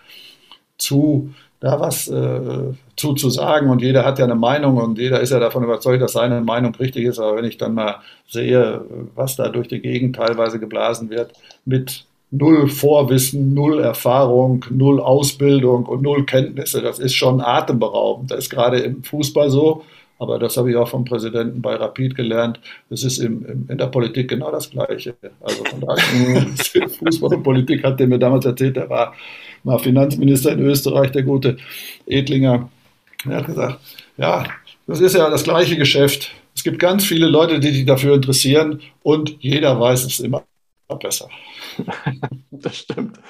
zu, da was zu sagen, und jeder hat ja eine Meinung und jeder ist ja davon überzeugt, dass seine Meinung richtig ist. Aber wenn ich dann mal sehe, was da durch die Gegend teilweise geblasen wird, mit null Vorwissen, null Erfahrung, null Ausbildung und null Kenntnisse, das ist schon atemberaubend. Das ist gerade im Fußball so, aber das habe ich auch vom Präsidenten bei Rapid gelernt. Das ist in der Politik genau das Gleiche. Also von daher, Fußball und Politik, hat der mir damals erzählt, der war mal Finanzminister in Österreich, der gute Edlinger. Er hat gesagt, ja, das ist ja das gleiche Geschäft. Es gibt ganz viele Leute, die sich dafür interessieren, und jeder weiß es immer besser. Das stimmt.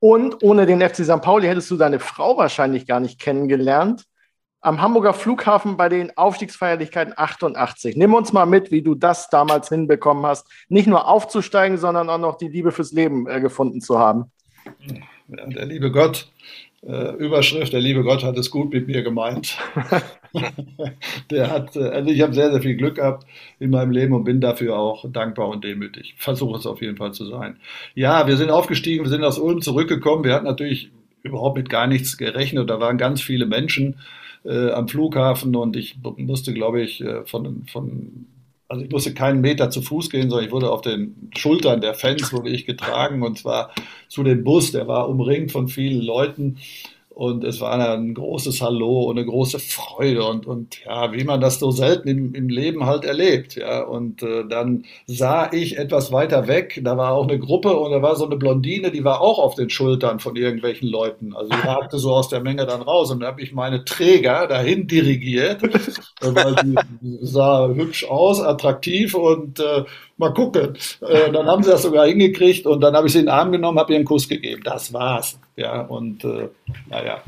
Und ohne den FC St. Pauli hättest du deine Frau wahrscheinlich gar nicht kennengelernt. Am Hamburger Flughafen bei den Aufstiegsfeierlichkeiten 88. Nimm uns mal mit, wie du das damals hinbekommen hast, nicht nur aufzusteigen, sondern auch noch die Liebe fürs Leben gefunden zu haben. Ja, der liebe Gott, Überschrift, der liebe Gott hat es gut mit mir gemeint. Ich habe sehr, sehr viel Glück gehabt in meinem Leben und bin dafür auch dankbar und demütig. Versuche es auf jeden Fall zu sein. Ja, wir sind aufgestiegen, wir sind aus Ulm zurückgekommen. Wir hatten natürlich überhaupt mit gar nichts gerechnet. Da waren ganz viele Menschen am Flughafen, und ich musste, glaube ich, also ich musste keinen Meter zu Fuß gehen, sondern ich wurde auf den Schultern der Fans getragen, und zwar zu dem Bus, der war umringt von vielen Leuten, und es war ein großes Hallo und eine große Freude und ja, wie man das so selten im Leben halt erlebt, ja, und dann sah ich etwas weiter weg, da war auch eine Gruppe, und da war so eine Blondine, die war auch auf den Schultern von irgendwelchen Leuten, also die ragte so aus der Menge dann raus, und da habe ich meine Träger dahin dirigiert, weil die sah hübsch aus, attraktiv, und mal gucken. Dann haben sie das sogar hingekriegt, und dann habe ich sie in den Arm genommen, habe ihr einen Kuss gegeben. Das war's. Ja, und naja,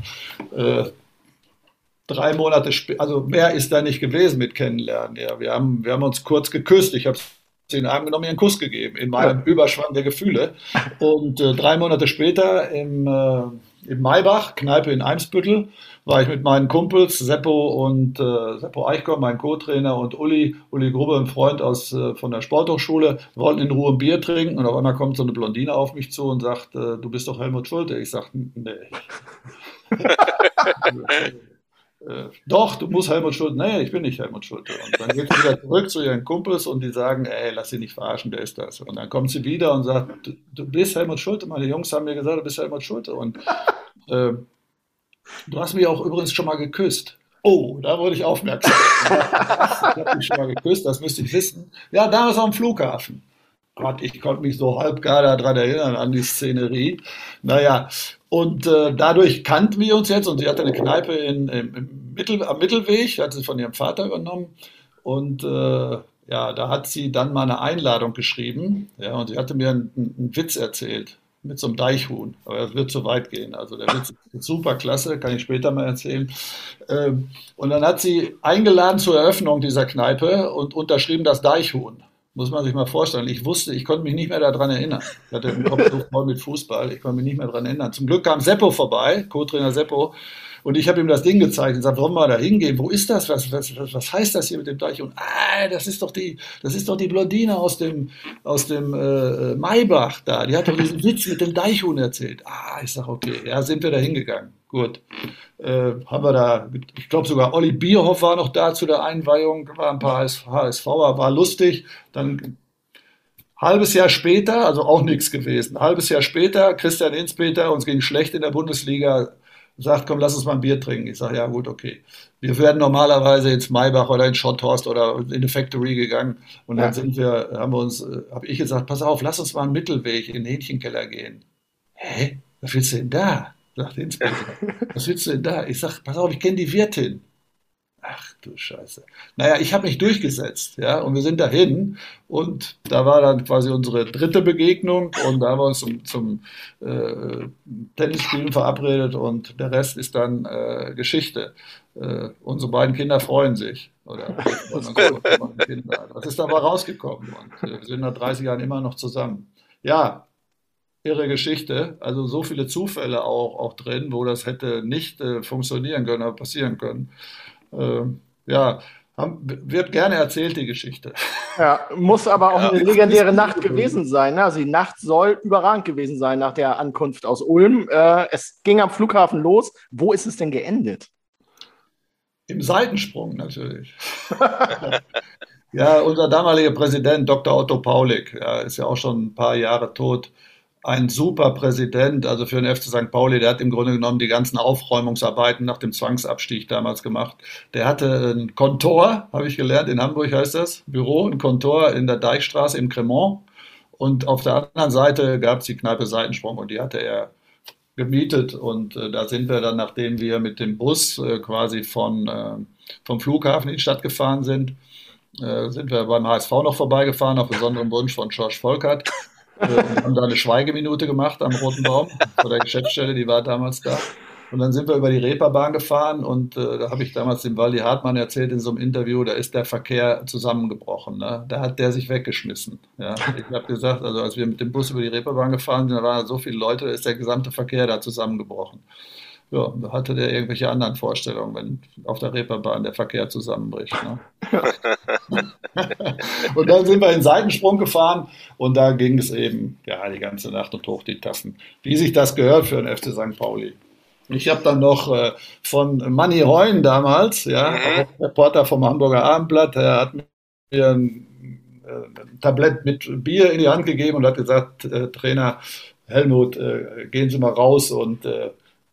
3 Monate später, also mehr ist da nicht gewesen mit Kennenlernen. Ja, wir haben uns kurz geküsst. Ich habe sie in den Arm genommen, ihr einen Kuss gegeben, in meinem Überschwang der Gefühle. Und 3 Monate später im Maybach, Kneipe in Eimsbüttel, war ich mit meinen Kumpels, Seppo Eichhorn, mein Co-Trainer, und Uli Grube, ein Freund von der Sporthochschule, wollten in Ruhe ein Bier trinken, und auf einmal kommt so eine Blondine auf mich zu und sagt, du bist doch Helmut Schulte. Ich sage, nee. doch, du musst Helmut Schulte, nee, ich bin nicht Helmut Schulte. Und dann geht sie wieder zurück zu ihren Kumpels und die sagen, ey, lass sie nicht verarschen, der ist das. Und dann kommt sie wieder und sagt, du bist Helmut Schulte, meine Jungs haben mir gesagt, du bist Helmut Schulte. Und du hast mich auch übrigens schon mal geküsst. Oh, da wurde ich aufmerksam. Ich habe mich schon mal geküsst, das müsste ich wissen. Ja, damals am Flughafen. Gott, ich konnte mich so halb gar daran erinnern, an die Szenerie. Naja, und dadurch kannten wir uns jetzt. Und sie hatte eine Kneipe am Mittelweg, hat sie von ihrem Vater übernommen. Und ja, da hat sie dann mal eine Einladung geschrieben. Ja, und sie hatte mir einen Witz erzählt mit so einem Deichhuhn. Aber das wird zu weit gehen. Also der Witz ist super klasse, kann ich später mal erzählen. Und dann hat sie eingeladen zur Eröffnung dieser Kneipe und unterschrieben das Deichhuhn. Muss man sich mal vorstellen. Ich wusste, ich konnte mich nicht mehr daran erinnern. Ich hatte den Kopf so voll mit Fußball, ich konnte mich nicht mehr daran erinnern. Zum Glück kam Seppo vorbei, Co-Trainer Seppo, und ich habe ihm das Ding gezeigt und gesagt, wollen wir da hingehen? Wo ist das? Was heißt das hier mit dem Deich? Und das ist doch die Blondine aus dem Maybach da. Die hat doch diesen Witz mit dem Deichhuhn erzählt. Ich sage, okay, ja, sind wir da hingegangen. Gut. Haben wir da, ich glaube sogar Olli Bierhoff war noch da zu der Einweihung, war ein paar HSVer, war lustig. Dann halbes Jahr später, also auch nichts gewesen, halbes Jahr später, Christian Hinspeter, uns ging schlecht in der Bundesliga, sagt, komm, lass uns mal ein Bier trinken. Ich sage, ja gut, okay. Wir wären normalerweise ins Maybach oder in Schotthorst oder in eine Factory gegangen. Und dann habe ich gesagt, pass auf, lass uns mal einen Mittelweg in den Hähnchenkeller gehen. Hä? Was willst du denn da? Sagt Hinspeter. Was willst du denn da? Ich sage, pass auf, ich kenne die Wirtin. Ach du Scheiße. Naja, ich habe mich durchgesetzt, ja, und wir sind dahin und da war dann quasi unsere dritte Begegnung und da haben wir uns zum Tennisspielen verabredet und der Rest ist dann Geschichte. Unsere beiden Kinder freuen sich. Oder Kinder. Das ist aber rausgekommen und wir sind nach 30 Jahren immer noch zusammen. Ja, irre Geschichte. Also so viele Zufälle auch drin, wo das hätte nicht funktionieren können, aber passieren können. Wird gerne erzählt, die Geschichte. Ja, muss aber auch eine legendäre Nacht gewesen sein. Ne? Also die Nacht soll überragend gewesen sein nach der Ankunft aus Ulm. Es ging am Flughafen los. Wo ist es denn geendet? Im Seitensprung natürlich. Ja, unser damaliger Präsident, Dr. Otto Paulick, ist ja auch schon ein paar Jahre tot. Ein super Präsident, also für den FC St. Pauli, der hat im Grunde genommen die ganzen Aufräumungsarbeiten nach dem Zwangsabstieg damals gemacht. Der hatte ein Kontor, habe ich gelernt, in Hamburg heißt das, Büro, ein Kontor in der Deichstraße im Cremont. Und auf der anderen Seite gab es die Kneipe Seitensprung und die hatte er gemietet. Und da sind wir dann, nachdem wir mit dem Bus quasi vom Flughafen in die Stadt gefahren sind, sind wir beim HSV noch vorbeigefahren, auf besonderen Wunsch von George Volkert. Wir haben da eine Schweigeminute gemacht am Roten Baum, vor der Geschäftsstelle, die war damals da. Und dann sind wir über die Reeperbahn gefahren und da habe ich damals dem Waldi Hartmann erzählt in so einem Interview, da ist der Verkehr zusammengebrochen. Ne? Da hat der sich weggeschmissen. Ja? Ich habe gesagt, also als wir mit dem Bus über die Reeperbahn gefahren sind, da waren so viele Leute, da ist der gesamte Verkehr da zusammengebrochen. Ja, da hatte der irgendwelche anderen Vorstellungen, wenn auf der Reeperbahn der Verkehr zusammenbricht. Ne? Und dann sind wir in den Seitensprung gefahren und da ging es eben die ganze Nacht und hoch die Tassen. Wie sich das gehört für den FC St. Pauli. Ich habe dann noch von Manni Heun damals, Reporter vom Hamburger Abendblatt, der hat mir ein Tablett mit Bier in die Hand gegeben und hat gesagt, Trainer Helmut, gehen Sie mal raus und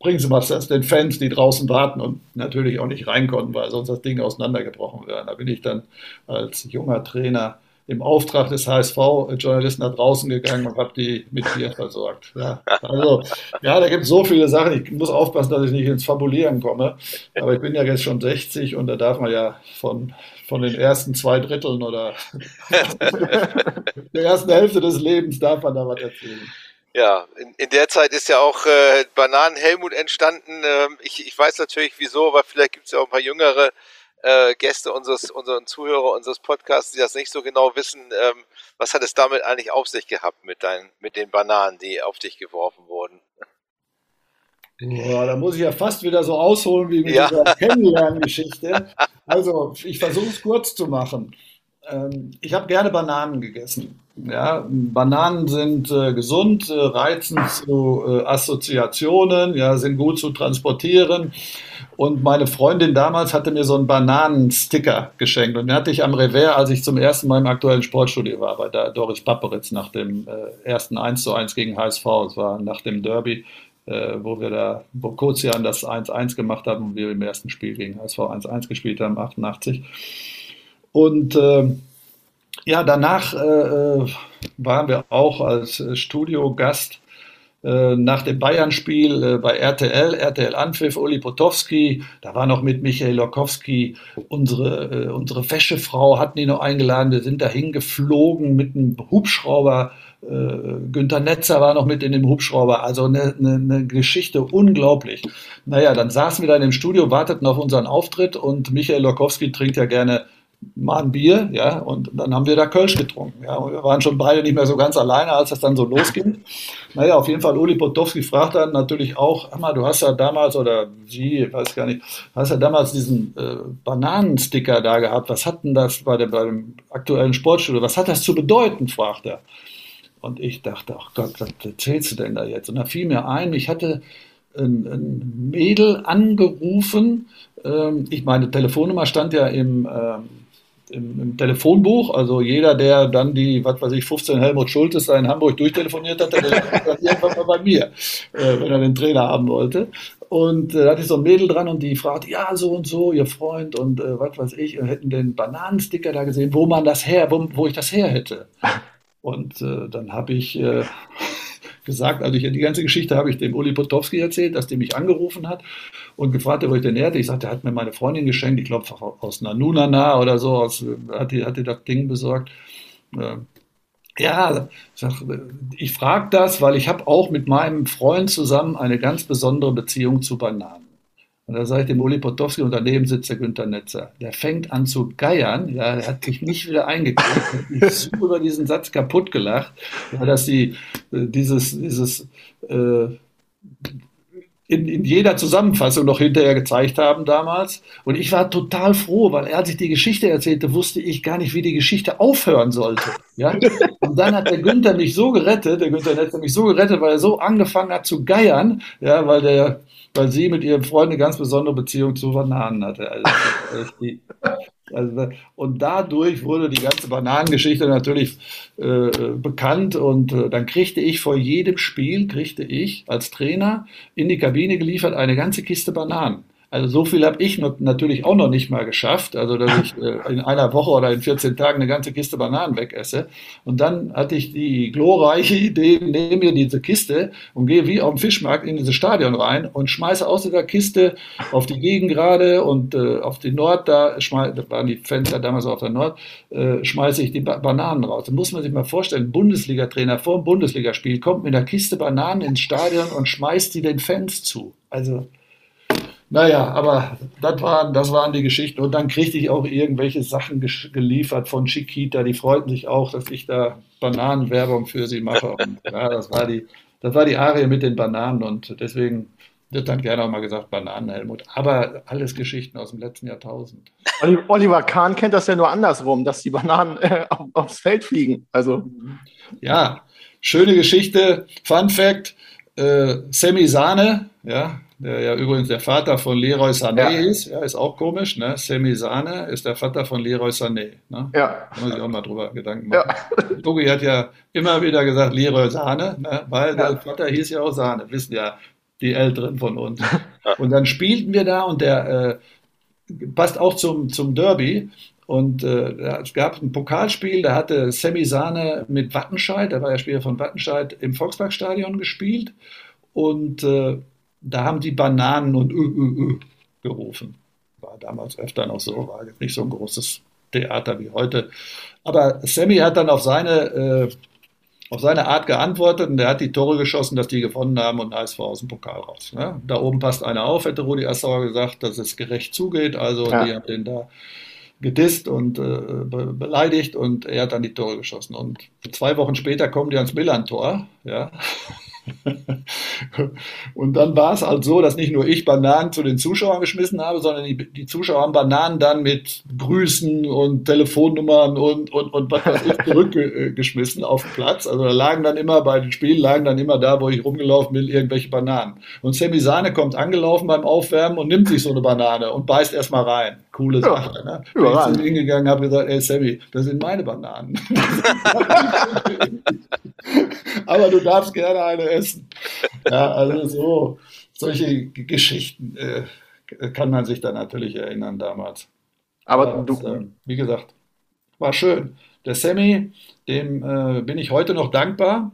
bringen Sie mal den Fans, die draußen warten und natürlich auch nicht rein konnten, weil sonst das Ding auseinandergebrochen wäre. Da bin ich dann als junger Trainer im Auftrag des HSV-Journalisten nach draußen gegangen und habe die mit Bier versorgt. Ja, also, da gibt es so viele Sachen. Ich muss aufpassen, dass ich nicht ins Fabulieren komme. Aber ich bin ja jetzt schon 60 und da darf man ja von den ersten 2 Dritteln oder der ersten Hälfte des Lebens darf man da was erzählen. Ja, in der Zeit ist ja auch Bananen-Helmut entstanden. Ich weiß natürlich wieso, aber vielleicht gibt es ja auch ein paar jüngere Gäste, unseren Zuhörer, unseres Podcasts, die das nicht so genau wissen. Was hat es damit eigentlich auf sich gehabt mit den Bananen, die auf dich geworfen wurden? Ja, da muss ich ja fast wieder so ausholen wie mit dieser Kennenlerngeschichte. Also, ich versuche es kurz zu machen. Ich habe gerne Bananen gegessen. Ja, Bananen sind gesund, reizen zu Assoziationen, ja, sind gut zu transportieren. Und meine Freundin damals hatte mir so einen Bananensticker geschenkt. Und den hatte ich am Revers, als ich zum ersten Mal im aktuellen Sportstudio war, bei der Doris Papperitz nach dem ersten 1:1 gegen HSV. Es war nach dem Derby, wo wir da Bokozian das 1:1 gemacht haben und wir im ersten Spiel gegen HSV 1:1 gespielt haben, 88. Und ja, danach waren wir auch als Studiogast nach dem Bayern-Spiel bei RTL Anpfiff, Uli Potofski, da war noch mit Michael Lorkowski, unsere Wäschefrau, hatten die noch eingeladen, wir sind dahin geflogen mit einem Hubschrauber, Günter Netzer war noch mit in dem Hubschrauber, also eine Geschichte, unglaublich. Naja, dann saßen wir da in dem Studio, warteten auf unseren Auftritt und Michael Lorkowski trinkt ja gerne mal ein Bier, ja, und dann haben wir da Kölsch getrunken, ja, und wir waren schon beide nicht mehr so ganz alleine, als das dann so losging. Naja, auf jeden Fall, Uli Potofski fragt dann natürlich auch, du hast ja damals, oder sie, ich weiß gar nicht, hast ja damals diesen Bananensticker da gehabt, was hat denn das bei dem aktuellen Sportstudio, was hat das zu bedeuten, fragt er. Und ich dachte, ach Gott, was erzählst du denn da jetzt? Und da fiel mir ein, ich hatte ein Mädel angerufen, ich meine, Telefonnummer stand ja im Telefonbuch, also jeder, der dann die, 15 Helmut Schultes da in Hamburg durchtelefoniert hat, der hat irgendwann mal bei mir, wenn er den Trainer haben wollte. Und da hatte ich so ein Mädel dran und die fragte, ja, so und so, ihr Freund und hätten den Bananensticker da gesehen, wo ich das her hätte. Und dann habe ich gesagt, die ganze Geschichte habe ich dem Uli Potofski erzählt, dass der mich angerufen hat und gefragt hat, wo ich den her hatte. Ich sagte, der hat mir meine Freundin geschenkt, ich glaube aus Nanunana oder so, hat die das Ding besorgt. Ja, ich frage das, weil ich habe auch mit meinem Freund zusammen eine ganz besondere Beziehung zu Bananen. Und da sage ich dem Uli Potofski, und daneben sitzt der Günter Netzer. Der fängt an zu geiern, ja, der hat sich nicht wieder eingekriegt. Ich habe so über diesen Satz kaputt gelacht, ja, dass sie in jeder Zusammenfassung noch hinterher gezeigt haben damals. Und ich war total froh, weil als ich die Geschichte erzählte, wusste ich gar nicht, wie die Geschichte aufhören sollte. Ja? Und dann hat der Günter Netzer mich so gerettet, weil er so angefangen hat zu geiern, ja, weil sie mit ihrem Freund eine ganz besondere Beziehung zu Bananen hatte. Und dadurch wurde die ganze Bananengeschichte natürlich bekannt und dann kriegte ich vor jedem Spiel, als Trainer in die Kabine geliefert eine ganze Kiste Bananen. Also so viel habe ich natürlich auch noch nicht mal geschafft, also dass ich in einer Woche oder in 14 Tagen eine ganze Kiste Bananen wegesse. Und dann hatte ich die glorreiche Idee, nehme mir diese Kiste und gehe wie auf dem Fischmarkt in dieses Stadion rein und schmeiße aus dieser Kiste auf die Gegengrade und auf die Nord, da waren die Fans ja damals auf der Nord, schmeiße ich die Bananen raus. Da muss man sich mal vorstellen, ein Bundesliga-Trainer vor dem Bundesligaspiel kommt mit einer Kiste Bananen ins Stadion und schmeißt die den Fans zu. Also... Naja, aber das waren die Geschichten. Und dann kriegte ich auch irgendwelche Sachen geliefert von Chiquita. Die freuten sich auch, dass ich da Bananenwerbung für sie mache. Und ja, das war die Arie mit den Bananen. Und deswegen wird dann gerne auch mal gesagt Bananen-Helmut. Aber alles Geschichten aus dem letzten Jahrtausend. Oliver Kahn kennt das ja nur andersrum, dass die Bananen aufs Feld fliegen. Also. Ja, schöne Geschichte. Fun Fact, Semi Sahne, ja, der ja übrigens der Vater von Leroy Sané ist, ja, ist auch komisch, ne? Semi Sahne ist der Vater von Leroy Sané, ne? Ja. Da muss ich auch mal drüber Gedanken machen. Ja. Buggy hat ja immer wieder gesagt Leroy Sahne, ne? Weil der Vater hieß ja auch Sahne, wissen ja die Älteren von uns. Und dann spielten wir da und der passt auch zum Derby. Und es gab ein Pokalspiel, da hatte Semi Sahne mit Wattenscheid, der war ja Spieler von Wattenscheid, im Volksparkstadion gespielt. Und da haben die Bananen und gerufen. War damals öfter noch so, war jetzt nicht so ein großes Theater wie heute. Aber Sammy hat dann auf seine Art geantwortet und der hat die Tore geschossen, dass die gewonnen haben und HSV aus dem Pokal raus. Ne? Da oben passt einer auf, hätte Rudi Assauer gesagt, dass es gerecht zugeht. Also die haben den da gedisst und beleidigt und er hat dann die Tore geschossen. Und 2 Wochen später kommen die ans Millerntor, ja. Und dann war es halt so, dass nicht nur ich Bananen zu den Zuschauern geschmissen habe, sondern die Zuschauer haben Bananen dann mit Grüßen und Telefonnummern und was weiß ich zurückgeschmissen auf den Platz. Also da lagen dann immer bei den Spielen, da, wo ich rumgelaufen bin, irgendwelche Bananen. Und Semi Sahne kommt angelaufen beim Aufwärmen und nimmt sich so eine Banane und beißt erstmal rein. Coole Sache. Ne? Ich bin hingegangen, habe gesagt, ey Sammy, das sind meine Bananen. Aber du darfst gerne eine essen. Ja, also so, solche Geschichten kann man sich dann natürlich erinnern damals. Aber das, wie gesagt, war schön. Der Sammy, dem bin ich heute noch dankbar,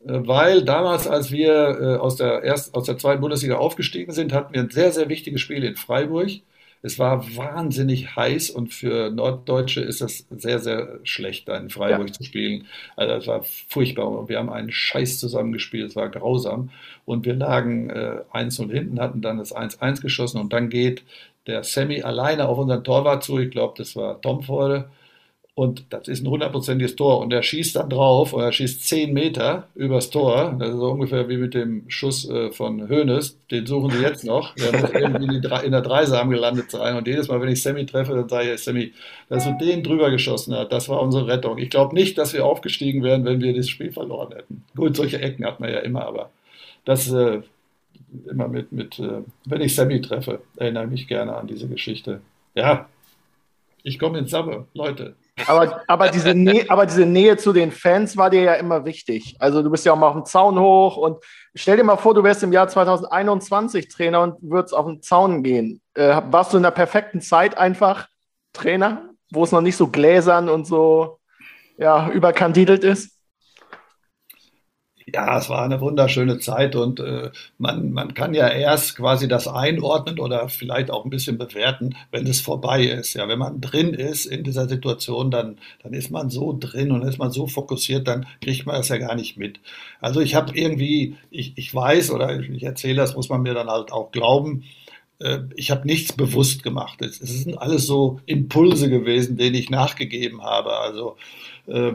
weil damals, als wir aus der zweiten Bundesliga aufgestiegen sind, hatten wir ein sehr, sehr wichtiges Spiel in Freiburg. Es war wahnsinnig heiß und für Norddeutsche ist das sehr, sehr schlecht, da in Freiburg zu spielen. Also das war furchtbar. Und wir haben einen Scheiß zusammengespielt, es war grausam. Und wir lagen 1-0 hinten, hatten dann das 1-1 geschossen und dann geht der Sammy alleine auf unseren Torwart zu. Ich glaube, das war Tomforde. Und das ist ein hundertprozentiges Tor. Und er schießt dann drauf und er schießt 10 Meter übers Tor. Das ist so ungefähr wie mit dem Schuss von Hoeneß. Den suchen sie jetzt noch. Der muss irgendwie in der Dreisam gelandet sein. Und jedes Mal, wenn ich Sammy treffe, dann sage ich, Sammy, dass du den drüber geschossen hast, das war unsere Rettung. Ich glaube nicht, dass wir aufgestiegen wären, wenn wir das Spiel verloren hätten. Gut, solche Ecken hat man ja immer, aber das immer mit wenn ich Sammy treffe, erinnere ich mich gerne an diese Geschichte. Ja, ich komme ins Sabbe, Leute. Aber diese Nähe zu den Fans war dir ja immer wichtig. Also du bist ja auch mal auf dem Zaun hoch und stell dir mal vor, du wärst im Jahr 2021 Trainer und würdest auf den Zaun gehen. Warst du in der perfekten Zeit einfach Trainer, wo es noch nicht so gläsern und so überkandidelt ist? Ja, es war eine wunderschöne Zeit und man kann ja erst quasi das einordnen oder vielleicht auch ein bisschen bewerten, wenn es vorbei ist. Ja, wenn man drin ist in dieser Situation, dann ist man so drin und ist man so fokussiert, dann kriegt man das ja gar nicht mit. Also ich habe irgendwie, ich weiß oder ich erzähle, das muss man mir dann halt auch glauben, ich habe nichts bewusst gemacht. Es sind alles so Impulse gewesen, denen ich nachgegeben habe. Also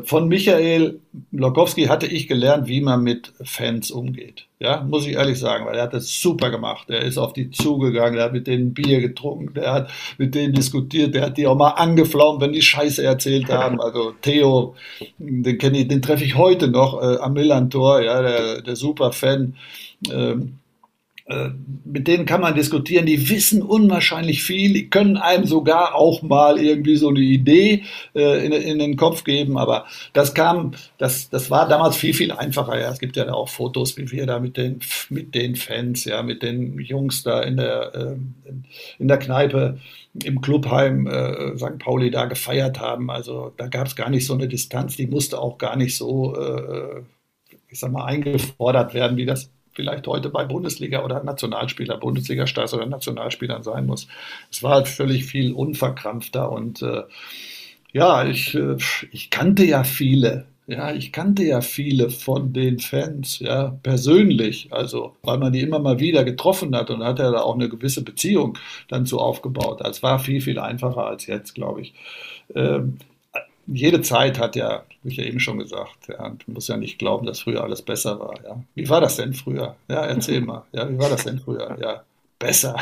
von Michael Lorkowski hatte ich gelernt, wie man mit Fans umgeht. Ja, muss ich ehrlich sagen, weil er hat das super gemacht. Er ist auf die zugegangen, er hat mit denen Bier getrunken, der hat mit denen diskutiert, der hat die auch mal angeflaumt, wenn die Scheiße erzählt haben. Also Theo, den kenne ich, den treffe ich heute noch am Millerntor, ja, der Superfan. Mit denen kann man diskutieren, die wissen unwahrscheinlich viel, die können einem sogar auch mal irgendwie so eine Idee in den Kopf geben, aber das war damals viel, viel einfacher. Ja. Es gibt ja da auch Fotos, wie wir da mit den Fans, ja, mit den Jungs da in der Kneipe im Clubheim St. Pauli da gefeiert haben. Also da gab es gar nicht so eine Distanz, die musste auch gar nicht so, eingefordert werden, wie das vielleicht heute bei Bundesliga- oder Nationalspieler, Bundesliga-Stars oder Nationalspielern sein muss. Es war halt völlig viel unverkrampfter und ich kannte ja viele. Ja, ich kannte ja viele von den Fans, ja, persönlich, also weil man die immer mal wieder getroffen hat und hat ja da auch eine gewisse Beziehung dann zu aufgebaut. Das war viel, viel einfacher als jetzt, glaube ich. Jede Zeit hat ja, wie ich ja eben schon gesagt, ja, man muss ja nicht glauben, dass früher alles besser war. Ja. Wie war das denn früher? Ja, erzähl mal. Ja, wie war das denn früher? Ja, besser.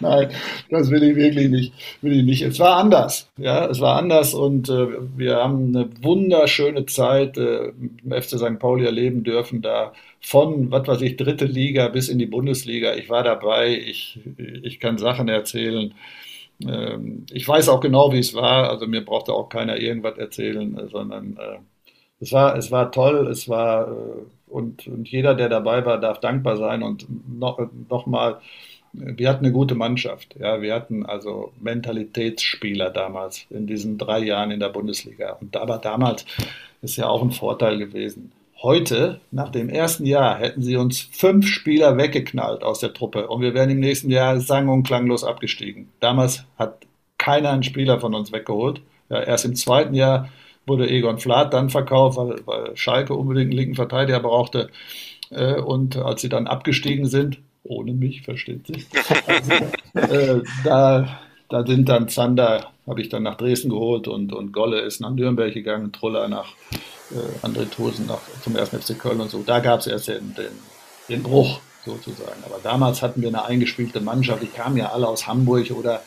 Nein, das will ich wirklich nicht. Es war anders. Ja, es war anders und wir haben eine wunderschöne Zeit im FC St. Pauli erleben dürfen, da von, was weiß ich, dritte Liga bis in die Bundesliga. Ich war dabei, ich kann Sachen erzählen. Ich weiß auch genau, wie es war, also mir brauchte auch keiner irgendwas erzählen, sondern es war toll, es war und jeder, der dabei war, darf dankbar sein und nochmal, wir hatten eine gute Mannschaft, ja, wir hatten also Mentalitätsspieler damals in diesen 3 Jahren in der Bundesliga und aber damals ist ja auch ein Vorteil gewesen. Heute, nach dem ersten Jahr, hätten sie uns 5 Spieler weggeknallt aus der Truppe und wir wären im nächsten Jahr sang- und klanglos abgestiegen. Damals hat keiner einen Spieler von uns weggeholt. Ja, erst im zweiten Jahr wurde Egon Vlath dann verkauft, weil Schalke unbedingt einen linken Verteidiger brauchte. Und als sie dann abgestiegen sind, ohne mich, versteht sich, da sind dann Zander, habe ich dann nach Dresden geholt und Golle ist nach Nürnberg gegangen, Truller nach André Tosen zum 1. FC Köln und so. Da gab es erst den Bruch sozusagen. Aber damals hatten wir eine eingespielte Mannschaft. Die kamen ja alle aus Hamburg oder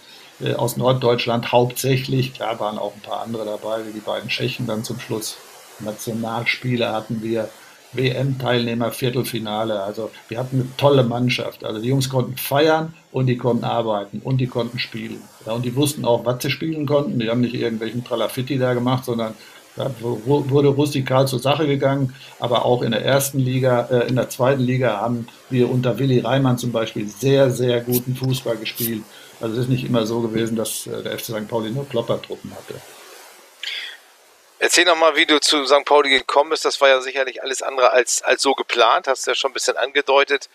aus Norddeutschland hauptsächlich. Klar waren auch ein paar andere dabei, wie die beiden Tschechen dann zum Schluss. Nationalspieler hatten wir, WM-Teilnehmer, Viertelfinale. Also wir hatten eine tolle Mannschaft. Also die Jungs konnten feiern und die konnten arbeiten und die konnten spielen. Ja, und die wussten auch, was sie spielen konnten. Die haben nicht irgendwelchen Tralafitti da gemacht, sondern da wurde rustikal zur Sache gegangen. Aber auch in der ersten Liga, in der zweiten Liga haben wir unter Willi Reimann zum Beispiel sehr, sehr guten Fußball gespielt. Also es ist nicht immer so gewesen, dass der FC St. Pauli nur Kloppertruppen hatte. Erzähl nochmal, wie du zu St. Pauli gekommen bist. Das war ja sicherlich alles andere als so geplant. Hast du ja schon ein bisschen angedeutet.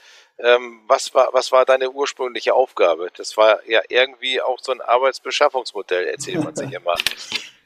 Was war deine ursprüngliche Aufgabe? Das war ja irgendwie auch so ein Arbeitsbeschaffungsmodell, erzählt man sich immer.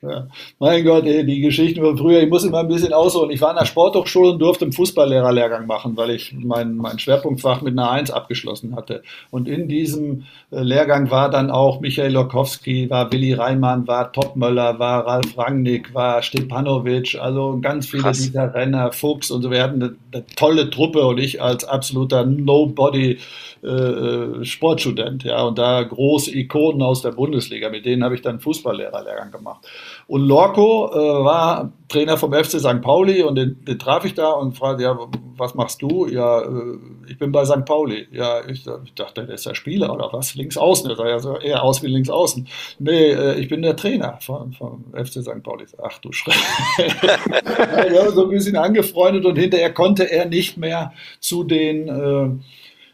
Ja. Mein Gott, die Geschichten von früher, ich muss immer ein bisschen ausholen. Ich war in der Sporthochschule und durfte einen Fußballlehrerlehrgang machen, weil ich mein Schwerpunktfach mit einer 1 abgeschlossen hatte. Und in diesem Lehrgang war dann auch Michael Lorkowski, war Willi Reimann, war Topmöller, war Ralf Rangnick, war Stepanovic, also ganz viele Dieter Renner, Fuchs und so. Wir hatten eine tolle Truppe und ich als absoluter Nobody Sportstudent, ja, und da große Ikonen aus der Bundesliga, mit denen habe ich dann Fußballlehrerlehrgang gemacht. Und Lorco war Trainer vom FC St. Pauli und den traf ich da und fragte, ja, was machst du? Ja, ich bin bei St. Pauli. Ja, ich dachte, der ist der Spieler oder was? Links außen, der sah ja so eher aus wie links außen. Nee, ich bin der Trainer vom FC St. Pauli. Ach du Schreck. Ja, so ein bisschen angefreundet und hinterher konnte er nicht mehr zu den...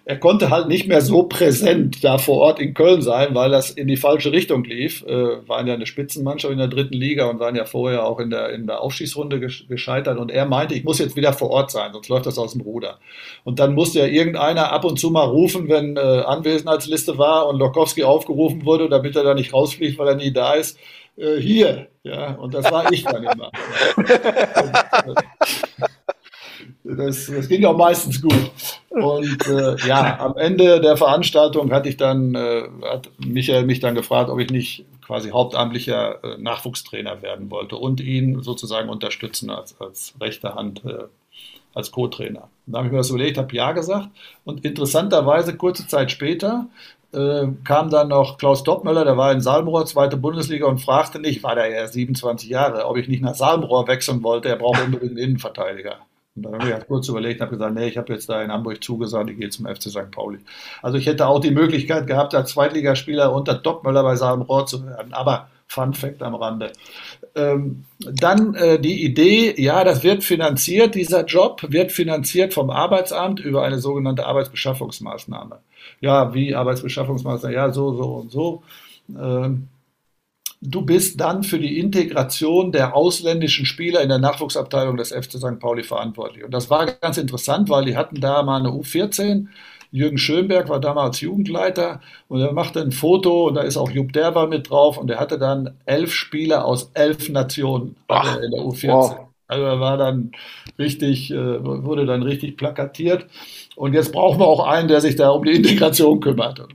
Er konnte halt nicht mehr so präsent da vor Ort in Köln sein, weil das in die falsche Richtung lief. Waren ja eine Spitzenmannschaft in der dritten Liga und waren ja vorher auch in der Aufstiegsrunde gescheitert. Und er meinte, ich muss jetzt wieder vor Ort sein, sonst läuft das aus dem Ruder. Und dann musste ja irgendeiner ab und zu mal rufen, wenn Anwesenheitsliste war und Lorkowski aufgerufen wurde, damit er da nicht rausfliegt, weil er nie da ist. Hier, ja, und das war ich dann immer. Das ging auch meistens gut. Und ja, am Ende der Veranstaltung hat Michael mich dann gefragt, ob ich nicht quasi hauptamtlicher Nachwuchstrainer werden wollte und ihn sozusagen unterstützen als rechte Hand, als Co-Trainer. Da habe ich mir das überlegt, habe ja gesagt. Und interessanterweise, kurze Zeit später, kam dann noch Klaus Topmöller, der war in Salmrohr, zweite Bundesliga, und fragte mich, war der ja 27 Jahre, ob ich nicht nach Salmrohr wechseln wollte, er braucht unbedingt einen Innenverteidiger. Und dann habe ich kurz überlegt und habe gesagt, nee, ich habe jetzt da in Hamburg zugesagt, ich gehe zum FC St. Pauli. Also ich hätte auch die Möglichkeit gehabt, als Zweitligaspieler unter Topmöller bei Salmrohr zu werden, aber Fun Fact am Rande. Dann die Idee, ja, das wird finanziert, dieser Job wird finanziert vom Arbeitsamt über eine sogenannte Arbeitsbeschaffungsmaßnahme. Ja, wie Arbeitsbeschaffungsmaßnahme, ja, so und so. Du bist dann für die Integration der ausländischen Spieler in der Nachwuchsabteilung des FC St. Pauli verantwortlich. Und das war ganz interessant, weil die hatten da mal eine U14. Jürgen Schönberg war damals Jugendleiter und er machte ein Foto und da ist auch Jupp Derber mit drauf und er hatte dann 11 Spieler aus 11 Nationen in der U14. Wow. Also er war dann wurde dann richtig plakatiert. Und jetzt brauchen wir auch einen, der sich da um die Integration kümmert. Und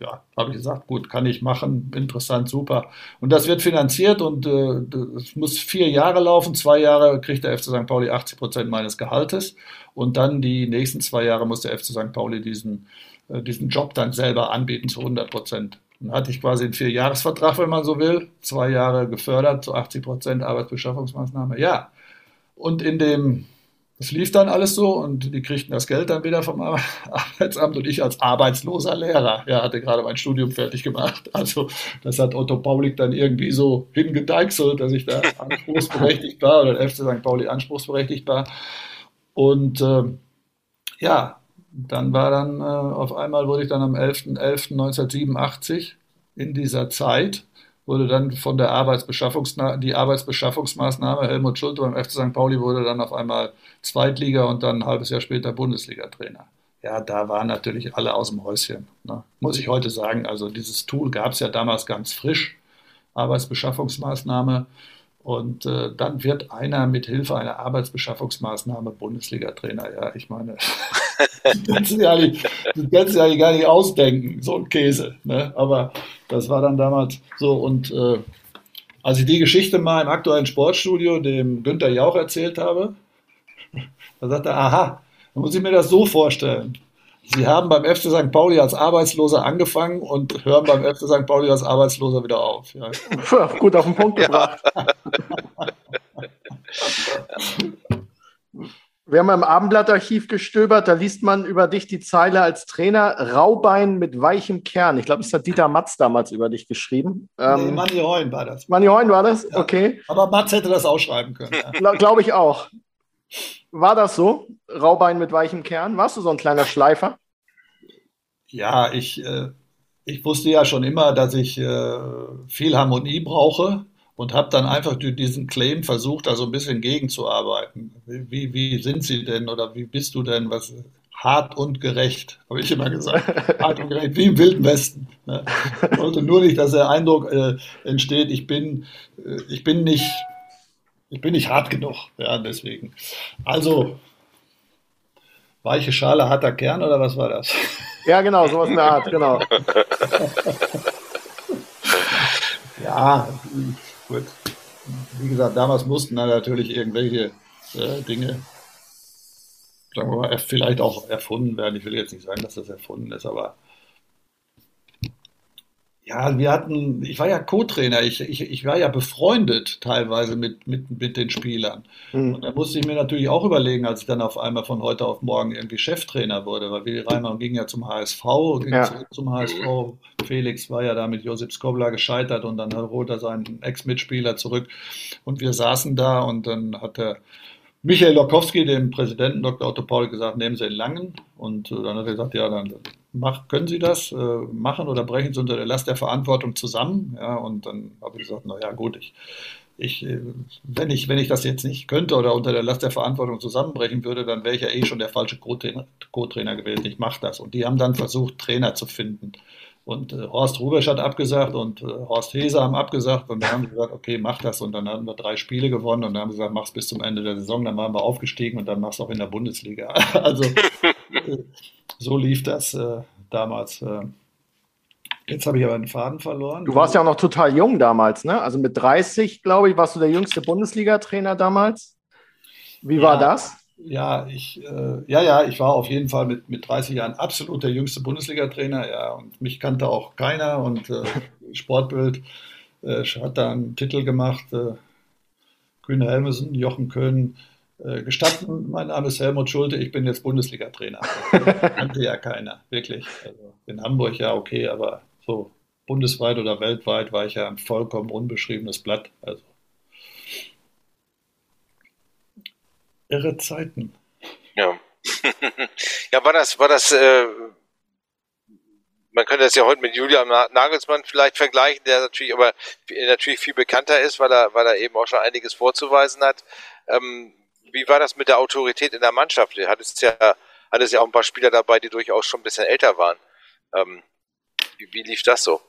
ja, habe ich gesagt, gut, kann ich machen, interessant, super. Und das wird finanziert und es muss 4 Jahre laufen. 2 Jahre kriegt der FC St. Pauli 80% meines Gehaltes und dann die nächsten 2 Jahre muss der FC St. Pauli diesen Job dann selber anbieten zu 100%. Dann hatte ich quasi einen 4-Jahres-Vertrag, wenn man so will. 2 Jahre gefördert, zu 80% Arbeitsbeschaffungsmaßnahme, ja. Und das lief dann alles so und die kriegten das Geld dann wieder vom Arbeitsamt und ich als arbeitsloser Lehrer, ja, hatte gerade mein Studium fertig gemacht. Also das hat Otto Paulick dann irgendwie so hingedeichselt, dass ich da anspruchsberechtigt war oder der FC St. Pauli anspruchsberechtigt war. Und ja, dann war dann auf einmal wurde ich dann am 11.11.1987 in dieser Zeit wurde dann von der Arbeitsbeschaffungsmaßnahme Helmut Schulte beim FC St. Pauli wurde dann auf einmal Zweitliga und dann ein halbes Jahr später Bundesliga-Trainer. Ja, da waren natürlich alle aus dem Häuschen, ne? Muss ich heute sagen. Also dieses Tool gab es ja damals ganz frisch, Arbeitsbeschaffungsmaßnahme. Und dann wird einer mit Hilfe einer Arbeitsbeschaffungsmaßnahme Bundesliga-Trainer. Ja, ich meine... Das kannst du dir eigentlich gar nicht ausdenken, so ein Käse. Ne? Aber das war dann damals so. Und als ich die Geschichte mal im aktuellen Sportstudio dem Günter Jauch erzählt habe, da sagte er, aha, dann muss ich mir das so vorstellen. Sie haben beim FC St. Pauli als Arbeitsloser angefangen und hören beim FC St. Pauli als Arbeitsloser wieder auf. Ja. Gut auf den Punkt gebracht. Wir haben im Abendblattarchiv gestöbert, da liest man über dich die Zeile als Trainer, Raubein mit weichem Kern. Ich glaube, das hat Dieter Matz damals über dich geschrieben. Nee, Manni Heun war das. Manni Heun war das? Ja. Okay. Aber Matz hätte das auch schreiben können. Ja. Glaube ich auch. War das so? Raubein mit weichem Kern? Warst du so ein kleiner Schleifer? Ja, ich wusste ja schon immer, dass ich viel Harmonie brauche und habe dann einfach durch diesen Claim versucht, da so ein bisschen gegenzuarbeiten. Wie sind sie denn oder wie bist du denn? Was, hart und gerecht, habe ich immer gesagt. Hart und gerecht, wie im Wilden Westen. Ne? Wollte nur nicht, dass der Eindruck entsteht, ich bin nicht hart genug, ja, deswegen. Also, weiche Schale, harter Kern, oder was war das? Ja, genau, sowas in der Art, genau. Ja, gut. Wie gesagt, damals mussten dann natürlich irgendwelche Dinge, sagen wir mal, vielleicht auch erfunden werden. Ich will jetzt nicht sagen, dass das erfunden ist, aber ja, ich war ja Co-Trainer, ich war ja befreundet teilweise mit den Spielern. Mhm. Und da musste ich mir natürlich auch überlegen, als ich dann auf einmal von heute auf morgen irgendwie Cheftrainer wurde, weil Willi Reimann ging ja zum HSV, ging zurück zum HSV, Felix war ja da mit Josip Skobla gescheitert und dann holt er seinen Ex-Mitspieler zurück und wir saßen da und dann hat der Michael Lorkowski, dem Präsidenten Dr. Otto Paulick, gesagt, nehmen Sie in Langen und dann hat er gesagt, ja, dann können Sie das machen oder brechen Sie unter der Last der Verantwortung zusammen? Ja, und dann habe ich gesagt, naja gut, wenn ich das jetzt nicht könnte oder unter der Last der Verantwortung zusammenbrechen würde, dann wäre ich ja schon der falsche Co-Trainer gewesen. Ich mache das. Und die haben dann versucht, Trainer zu finden. Und Horst Rubesch hat abgesagt und Horst Hese haben abgesagt und dann haben sie gesagt, okay, mach das. Und dann haben wir 3 Spiele gewonnen und dann haben sie gesagt, mach's bis zum Ende der Saison, dann waren wir aufgestiegen und dann mach's auch in der Bundesliga. Also so lief das damals. Jetzt habe ich aber den Faden verloren. Du warst ja auch noch total jung damals, ne? Also mit 30, glaube ich, warst du der jüngste Bundesliga-Trainer damals. Wie war das? Ja, ich war auf jeden Fall mit 30 Jahren absolut der jüngste Bundesliga-Trainer, ja, und mich kannte auch keiner und Sportbild hat da einen Titel gemacht, Kühne Helmsen, Jochen Köhn, gestatten, mein Name ist Helmut Schulte, ich bin jetzt Bundesliga-Trainer. Kannte ja keiner, wirklich. Also in Hamburg ja okay, aber so bundesweit oder weltweit war ich ja ein vollkommen unbeschriebenes Blatt, also. Irre Zeiten. Ja. Ja, war das, man könnte das ja heute mit Julian Nagelsmann vielleicht vergleichen, der natürlich viel bekannter ist, weil er eben auch schon einiges vorzuweisen hat. Wie war das mit der Autorität in der Mannschaft? Du hattest ja auch ein paar Spieler dabei, die durchaus schon ein bisschen älter waren. Wie lief das so?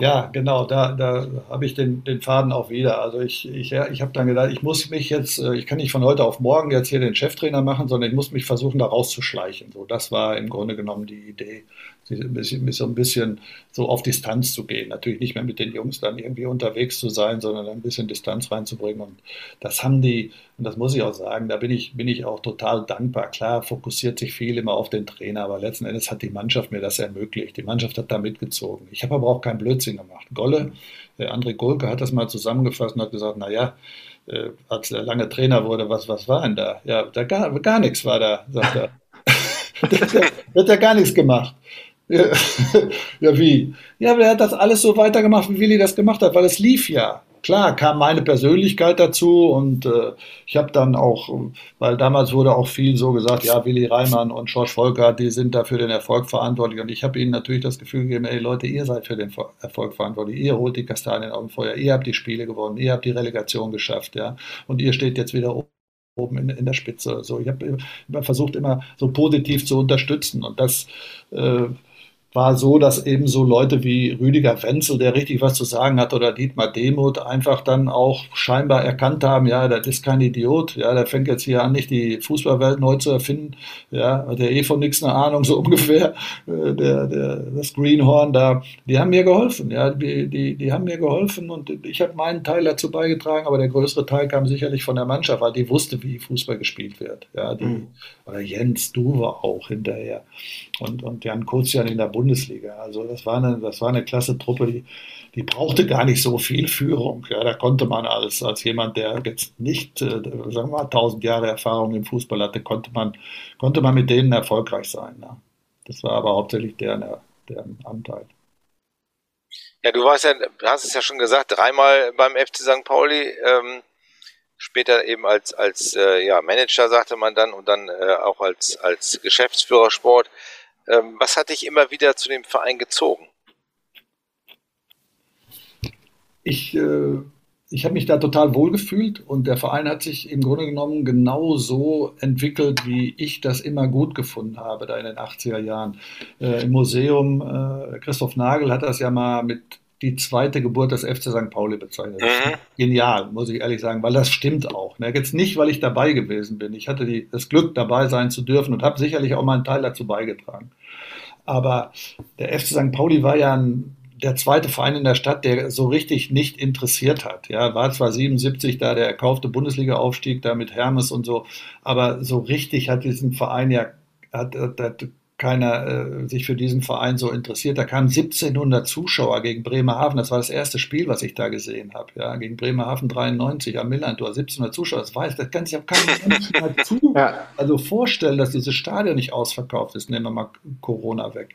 Ja, genau, da habe ich den Faden auch wieder. Also ich habe dann gedacht, ich kann nicht von heute auf morgen jetzt hier den Cheftrainer machen, sondern ich muss mich versuchen, da rauszuschleichen. So, das war im Grunde genommen die Idee, so ein bisschen so auf Distanz zu gehen. Natürlich nicht mehr mit den Jungs dann irgendwie unterwegs zu sein, sondern ein bisschen Distanz reinzubringen. Und das haben die, und das muss ich auch sagen, da bin ich auch total dankbar. Klar, fokussiert sich viel immer auf den Trainer, aber letzten Endes hat die Mannschaft mir das ermöglicht. Die Mannschaft hat da mitgezogen. Ich habe aber auch keinen Blödsinn gemacht. André Golke hat das mal zusammengefasst und hat gesagt, naja, als er lange Trainer wurde, was war denn da? Ja, da gar nichts war da, sagt er. Da hat er gar nichts gemacht. Ja, wie? Ja, aber er hat das alles so weitergemacht, wie Willi das gemacht hat, weil es lief ja. Klar, kam meine Persönlichkeit dazu und ich habe dann auch, weil damals wurde auch viel so gesagt, ja, Willi Reimann und Schorsch Volkert, die sind da für den Erfolg verantwortlich und ich habe ihnen natürlich das Gefühl gegeben, ey Leute, ihr seid für den Erfolg verantwortlich, ihr holt die Kastanien auf dem Feuer, ihr habt die Spiele gewonnen, ihr habt die Relegation geschafft, ja, und ihr steht jetzt wieder oben in der Spitze. So, ich habe versucht, immer so positiv zu unterstützen und das war so, dass eben so Leute wie Rüdiger Wenzel, der richtig was zu sagen hat, oder Dietmar Demuth einfach dann auch scheinbar erkannt haben, ja, das ist kein Idiot, ja, der fängt jetzt hier an, nicht die Fußballwelt neu zu erfinden, ja, hat ja eh von nichts eine Ahnung, so ungefähr, das Greenhorn da, die haben mir geholfen, ja, die haben mir geholfen und ich habe meinen Teil dazu beigetragen, aber der größere Teil kam sicherlich von der Mannschaft, weil die wusste, wie Fußball gespielt wird, ja, oder Jens Duwe auch hinterher und Jan Kocian in der Bundesliga. Also das war eine klasse Truppe, die brauchte gar nicht so viel Führung. Ja, da konnte man als jemand, der jetzt nicht, sagen wir mal, 1000 Jahre Erfahrung im Fußball hatte, konnte man mit denen erfolgreich sein. Ja. Das war aber hauptsächlich deren Anteil. Ja, du hast es ja schon gesagt, dreimal beim FC St. Pauli, später eben als Manager, sagte man dann, und dann auch als Geschäftsführer Sport. Was hat dich immer wieder zu dem Verein gezogen? Ich habe mich da total wohl gefühlt und der Verein hat sich im Grunde genommen genau so entwickelt, wie ich das immer gut gefunden habe, da in den 80er Jahren. Im Museum, Christoph Nagel hat das ja mal mit die zweite Geburt des FC St. Pauli bezeichnet. Genial, muss ich ehrlich sagen, weil das stimmt auch. Jetzt nicht, weil ich dabei gewesen bin. Ich hatte das Glück, dabei sein zu dürfen und habe sicherlich auch meinen Teil dazu beigetragen. Aber der FC St. Pauli war ja der zweite Verein in der Stadt, der so richtig nicht interessiert hat. Ja, war zwar 1977 da der erkaufte Bundesliga-Aufstieg, da mit Hermes und so, aber so richtig hat diesen Verein keiner sich für diesen Verein so interessiert. Da kamen 1700 Zuschauer gegen Bremerhaven. Das war das erste Spiel, was ich da gesehen habe. Ja, gegen Bremerhaven 93 am Millerntor. 1700 Zuschauer. Das kann sich auch kein Mensch mehr also vorstellen, dass dieses Stadion nicht ausverkauft ist. Nehmen wir mal Corona weg.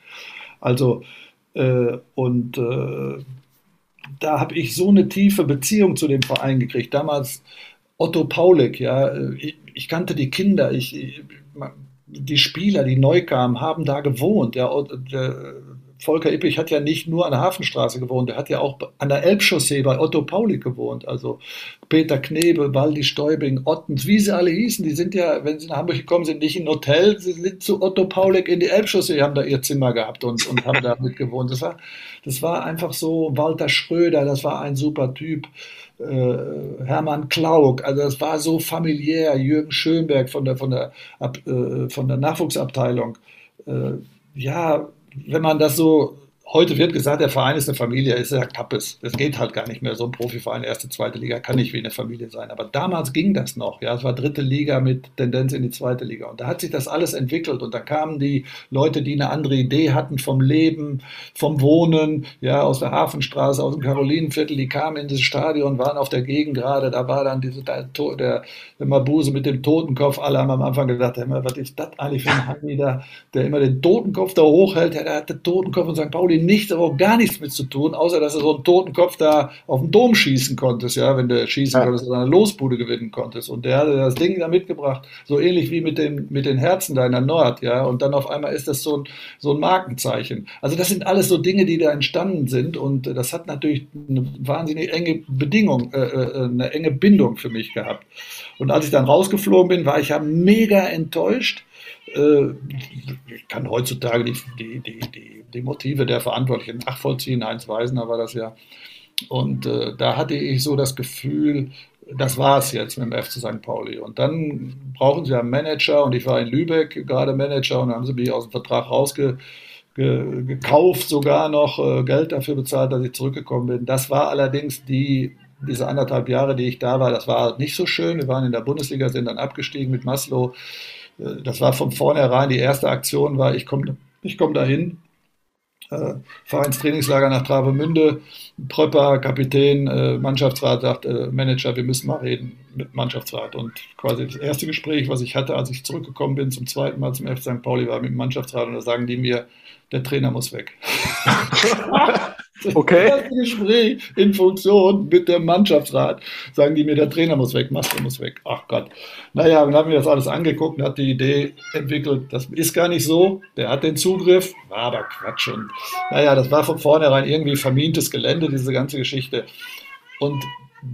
Also da habe ich so eine tiefe Beziehung zu dem Verein gekriegt. Damals Otto Paulick. Ja, ich kannte die Kinder. Die Spieler, die neu kamen, haben da gewohnt. Der Volker Ippich hat ja nicht nur an der Hafenstraße gewohnt, der hat ja auch an der Elbchaussee bei Otto Paulick gewohnt. Also Peter Knebel, Waldi Stäubing, Ottens, wie sie alle hießen, die sind ja, wenn sie nach Hamburg gekommen sind, nicht in ein Hotel, sie sind zu Otto Paulick in die Elbchaussee, haben da ihr Zimmer gehabt und haben da mitgewohnt. Das war einfach so, Walter Schröder, das war ein super Typ. Hermann Klauk, also das war so familiär, Jürgen Schönberg von der Nachwuchsabteilung. Ja, wenn man das so, heute wird gesagt, der Verein ist eine Familie, ist ja Kappes. Das geht halt gar nicht mehr, so ein Profiverein, erste, zweite Liga kann nicht wie eine Familie sein. Aber damals ging das noch, ja, es war dritte Liga mit Tendenz in die zweite Liga. Und da hat sich das alles entwickelt und da kamen die Leute, die eine andere Idee hatten vom Leben, vom Wohnen, ja, aus der Hafenstraße, aus dem Karolinenviertel, die kamen in das Stadion, waren auf der Gegend gerade, da war dann der Mabuse mit dem Totenkopf, alle haben am Anfang gedacht, hey, was ist das eigentlich für ein Hanni da, der immer den Totenkopf da hochhält, der hat den Totenkopf von St. Pauli nichts, aber auch gar nichts mit zu tun, außer dass du so einen Totenkopf da auf den Dom schießen konntest, ja, wenn du schießen konntest oder eine Losbude gewinnen konntest. Und der hatte das Ding da mitgebracht, so ähnlich wie mit den Herzen da in der Nord, ja, und dann auf einmal ist das so ein Markenzeichen. Also das sind alles so Dinge, die da entstanden sind und das hat natürlich eine wahnsinnig enge Bedingung, eine enge Bindung für mich gehabt. Und als ich dann rausgeflogen bin, war ich ja mega enttäuscht. Ich kann heutzutage die Motive der Verantwortlichen nachvollziehen, Heinz Weisner war das ja. Und da hatte ich so das Gefühl, das war es jetzt mit dem FC St. Pauli. Und dann brauchen sie einen Manager und ich war in Lübeck gerade Manager und dann haben sie mich aus dem Vertrag rausgekauft, sogar noch Geld dafür bezahlt, dass ich zurückgekommen bin. Das war allerdings diese 1,5 Jahre, die ich da war, das war halt nicht so schön. Wir waren in der Bundesliga, sind dann abgestiegen mit Maslow. Das war von vornherein, die erste Aktion war, ich komm dahin, fahre ins Trainingslager nach Travemünde, Pröpper, Kapitän, Mannschaftsrat sagt, Manager, wir müssen mal reden mit Mannschaftsrat. Und quasi das erste Gespräch, was ich hatte, als ich zurückgekommen bin, zum zweiten Mal zum FC St. Pauli, war mit dem Mannschaftsrat und da sagen die mir, der Trainer muss weg. Okay. Das erste Gespräch in Funktion mit dem Mannschaftsrat. Sagen die mir, der Trainer muss weg, Master muss weg. Ach Gott. Naja, dann haben wir das alles angeguckt und hat die Idee entwickelt, das ist gar nicht so, der hat den Zugriff, war aber Quatsch. Und naja, das war von vornherein irgendwie vermintes Gelände, diese ganze Geschichte. Und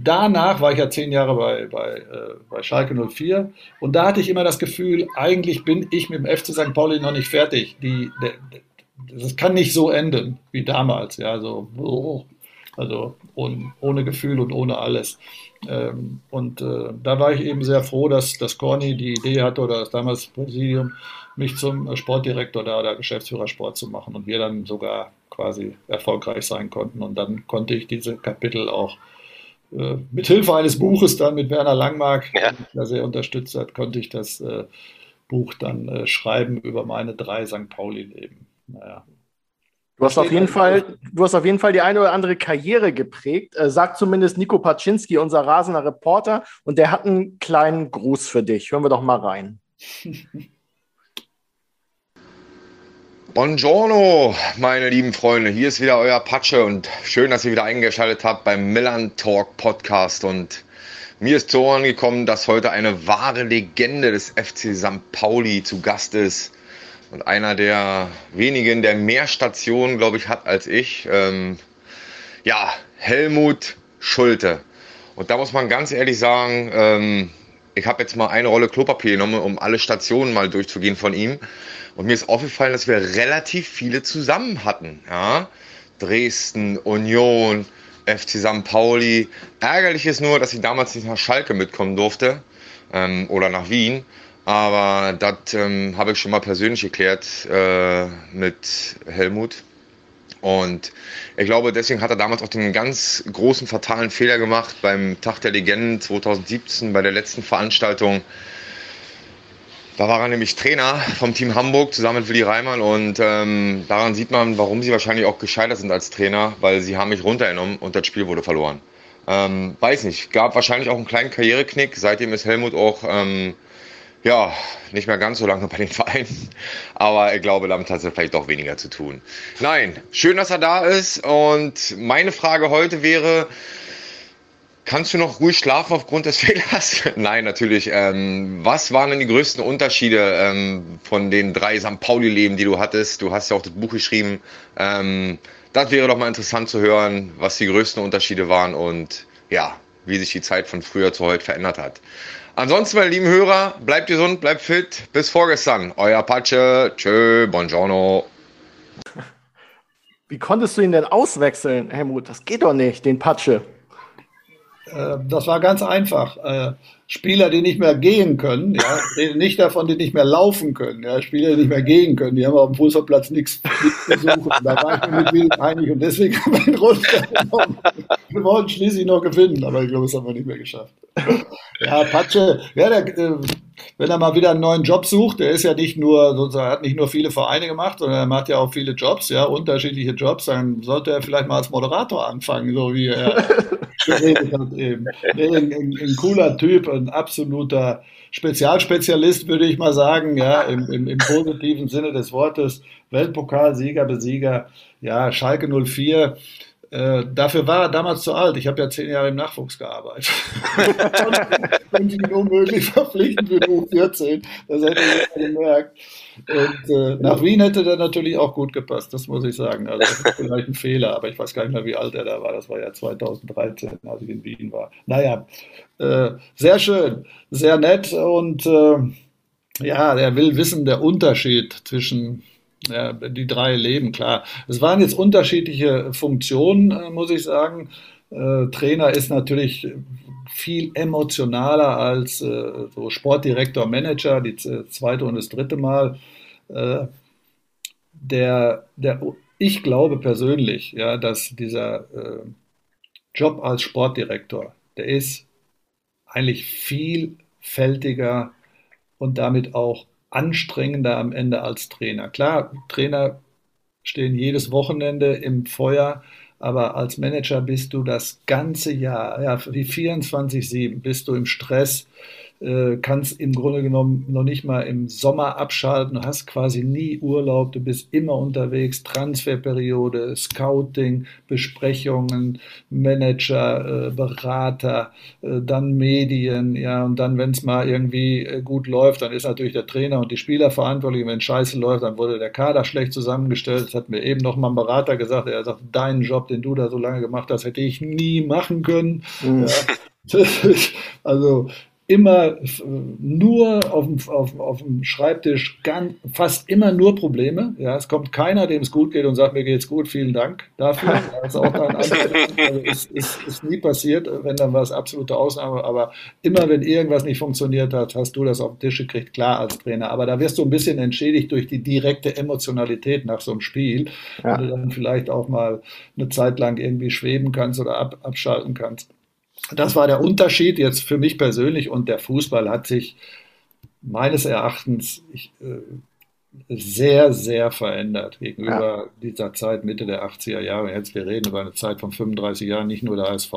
danach war ich ja 10 Jahre bei Schalke 04 und da hatte ich immer das Gefühl, eigentlich bin ich mit dem FC St. Pauli noch nicht fertig. das kann nicht so enden wie damals, ja, so, also ohne Gefühl und ohne alles. Und da war ich eben sehr froh, dass Corny die Idee hatte oder das damals Präsidium, mich zum Sportdirektor da oder Geschäftsführer Sport zu machen und wir dann sogar quasi erfolgreich sein konnten. Und dann konnte ich diese Kapitel auch mit Hilfe eines Buches dann mit Werner Langmark, der sehr unterstützt hat, konnte ich das Buch dann schreiben über meine 3 St. Pauli-Leben. Naja. Du hast auf jeden Fall die eine oder andere Karriere geprägt, sagt zumindest Nico Paczynski, unser rasender Reporter, und der hat einen kleinen Gruß für dich. Hören wir doch mal rein. Buongiorno, meine lieben Freunde. Hier ist wieder euer Patsche und schön, dass ihr wieder eingeschaltet habt beim Millerntor Podcast. Und mir ist zu Ohren gekommen, dass heute eine wahre Legende des FC St. Pauli zu Gast ist. Und einer der wenigen, der mehr Stationen, glaube ich, hat als ich. Helmut Schulte. Und da muss man ganz ehrlich sagen, ich habe jetzt mal eine Rolle Klopapier genommen, um alle Stationen mal durchzugehen von ihm. Und mir ist aufgefallen, dass wir relativ viele zusammen hatten. Ja? Dresden, Union, FC St. Pauli. Ärgerlich ist nur, dass ich damals nicht nach Schalke mitkommen durfte oder nach Wien. Aber das habe ich schon mal persönlich geklärt mit Helmut. Und ich glaube, deswegen hat er damals auch den ganz großen, fatalen Fehler gemacht beim Tag der Legenden 2017, bei der letzten Veranstaltung. Da war er nämlich Trainer vom Team Hamburg zusammen mit Willi Reimann. Und daran sieht man, warum sie wahrscheinlich auch gescheitert sind als Trainer, weil sie haben mich runtergenommen und das Spiel wurde verloren. Weiß nicht, gab wahrscheinlich auch einen kleinen Karriereknick. Seitdem ist Helmut auch... nicht mehr ganz so lange bei den Vereinen, aber ich glaube, damit hat es vielleicht doch weniger zu tun. Nein, schön, dass er da ist und meine Frage heute wäre, kannst du noch ruhig schlafen aufgrund des Fehlers? Nein, natürlich. Was waren denn die größten Unterschiede von den 3 St. Pauli-Leben, die du hattest? Du hast ja auch das Buch geschrieben. Das wäre doch mal interessant zu hören, was die größten Unterschiede waren und ja, wie sich die Zeit von früher zu heute verändert hat. Ansonsten, meine lieben Hörer, bleibt gesund, bleibt fit. Bis vorgestern. Euer Patsche. Tschö, buongiorno. Wie konntest du ihn denn auswechseln, Helmut? Das geht doch nicht, den Patsche. Das war ganz einfach. Spieler, die nicht mehr gehen können, ja, nicht davon, die nicht mehr laufen können. Ja, Spieler, die nicht mehr gehen können, die haben auf dem Fußballplatz nichts zu suchen. Da war ich mir mit Willen einig und deswegen haben wir ihn runtergenommen. Wir wollten schließlich noch gewinnen, aber ich glaube, das haben wir nicht mehr geschafft. Ja, Patsche, wenn er mal wieder einen neuen Job sucht, der ist ja nicht nur, sozusagen, hat nicht nur viele Vereine gemacht, sondern er hat ja auch viele Jobs, ja, unterschiedliche Jobs, dann sollte er vielleicht mal als Moderator anfangen, so wie er geredet hat eben. Ein cooler Typ, ein absoluter Spezialspezialist, würde ich mal sagen, ja, im positiven Sinne des Wortes, Weltpokalsieger, Besieger, ja, Schalke 04, dafür war er damals zu alt. Ich habe ja 10 Jahre im Nachwuchs gearbeitet. Konnte ihn unmöglich verpflichten für U14. Das hätte ich gemerkt. Und nach Wien hätte der natürlich auch gut gepasst, das muss ich sagen. Also das ist vielleicht ein Fehler, aber ich weiß gar nicht mehr, wie alt er da war. Das war ja 2013, als ich in Wien war. Naja, sehr schön, sehr nett. Und er will wissen, der Unterschied zwischen... Ja, die 3 Leben, klar. Es waren jetzt unterschiedliche Funktionen, muss ich sagen. Trainer ist natürlich viel emotionaler als so Sportdirektor, Manager, die zweite und das dritte Mal. Ich glaube persönlich, ja, dass dieser Job als Sportdirektor, der ist eigentlich vielfältiger und damit auch anstrengender am Ende als Trainer. Klar, Trainer stehen jedes Wochenende im Feuer, aber als Manager bist du das ganze Jahr, ja, die 24/7 bist du im Stress, kannst im Grunde genommen noch nicht mal im Sommer abschalten, hast quasi nie Urlaub, du bist immer unterwegs, Transferperiode, Scouting, Besprechungen, Manager, Berater, dann Medien, ja, und dann, wenn es mal irgendwie gut läuft, dann ist natürlich der Trainer und die Spieler verantwortlich, wenn Scheiße läuft, dann wurde der Kader schlecht zusammengestellt, das hat mir eben noch mal ein Berater gesagt, er sagt, deinen Job, den du da so lange gemacht hast, hätte ich nie machen können. Ja. Also immer nur auf dem Schreibtisch, fast immer nur Probleme. Ja, es kommt keiner, dem es gut geht und sagt, mir geht's gut, vielen Dank dafür. Also auch dann ist nie passiert, wenn dann war es absolute Ausnahme, aber immer, wenn irgendwas nicht funktioniert hat, hast du das auf den Tisch gekriegt, klar als Trainer, aber da wirst du ein bisschen entschädigt durch die direkte Emotionalität nach so einem Spiel, ja. Wo du dann vielleicht auch mal eine Zeit lang irgendwie schweben kannst oder abschalten kannst. Das war der Unterschied jetzt für mich persönlich, und der Fußball hat sich meines Erachtens sehr, sehr verändert gegenüber dieser Zeit Mitte der 80er Jahre. Jetzt, wir reden über eine Zeit von 35 Jahren, nicht nur der HSV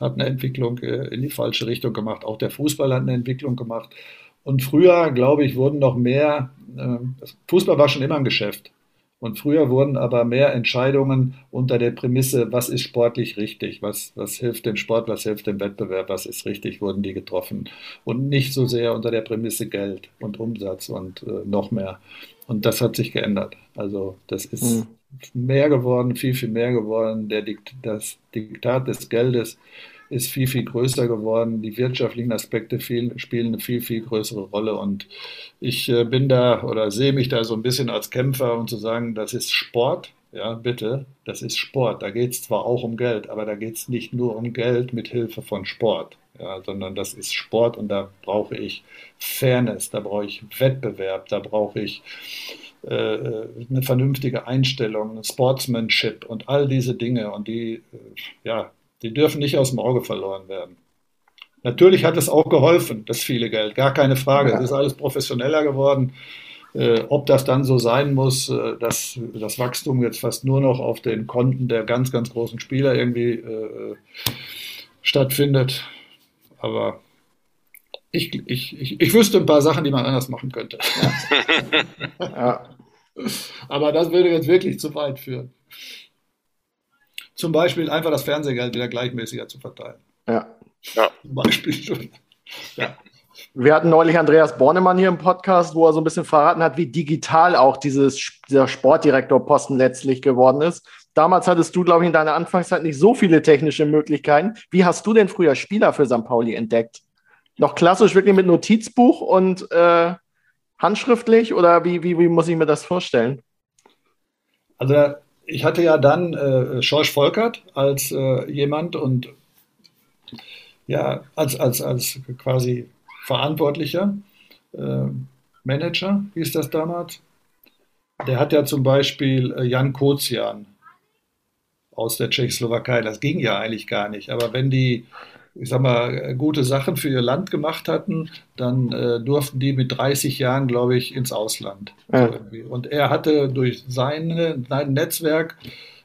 hat eine Entwicklung in die falsche Richtung gemacht, auch der Fußball hat eine Entwicklung gemacht. Und früher, glaube ich, wurden noch mehr, Fußball war schon immer ein Geschäft. Und früher wurden aber mehr Entscheidungen unter der Prämisse, was ist sportlich richtig, was hilft dem Sport, was hilft dem Wettbewerb, was ist richtig, wurden die getroffen. Und nicht so sehr unter der Prämisse Geld und Umsatz und noch mehr. Und das hat sich geändert. Also das ist mehr geworden, viel, viel mehr geworden. Das Diktat des Geldes ist viel, viel größer geworden. Die wirtschaftlichen Aspekte spielen eine viel, viel größere Rolle. Und ich bin da oder sehe mich da so ein bisschen als Kämpfer, um zu sagen, das ist Sport. Ja, bitte, das ist Sport. Da geht es zwar auch um Geld, aber da geht es nicht nur um Geld mit Hilfe von Sport, ja, sondern das ist Sport, und da brauche ich Fairness, da brauche ich Wettbewerb, da brauche ich eine vernünftige Einstellung, Sportsmanship und all diese Dinge. Und die dürfen nicht aus dem Auge verloren werden. Natürlich hat es auch geholfen, das viele Geld, gar keine Frage. Ja. Es ist alles professioneller geworden. Ob das dann so sein muss, dass das Wachstum jetzt fast nur noch auf den Konten der ganz, ganz großen Spieler irgendwie stattfindet. Aber ich wüsste ein paar Sachen, die man anders machen könnte. Ja. Ja. Aber das würde jetzt wirklich zu weit führen. Zum Beispiel einfach das Fernsehgeld wieder gleichmäßiger zu verteilen. Ja. Ja. Zum Beispiel schon. Ja. Wir hatten neulich Andreas Bornemann hier im Podcast, wo er so ein bisschen verraten hat, wie digital auch dieser Sportdirektorposten letztlich geworden ist. Damals hattest du, glaube ich, in deiner Anfangszeit nicht so viele technische Möglichkeiten. Wie hast du denn früher Spieler für St. Pauli entdeckt? Noch klassisch wirklich mit Notizbuch und handschriftlich, oder wie muss ich mir das vorstellen? Also ich hatte ja dann Schorsch Volkert als jemand und ja, als quasi Verantwortlicher, Manager, hieß das damals. Der hat ja zum Beispiel Jan Kocian aus der Tschechoslowakei, das ging ja eigentlich gar nicht, aber wenn die, ich sag mal, gute Sachen für ihr Land gemacht hatten, dann durften die mit 30 Jahren, glaube ich, ins Ausland. Ja. Und er hatte durch sein Netzwerk,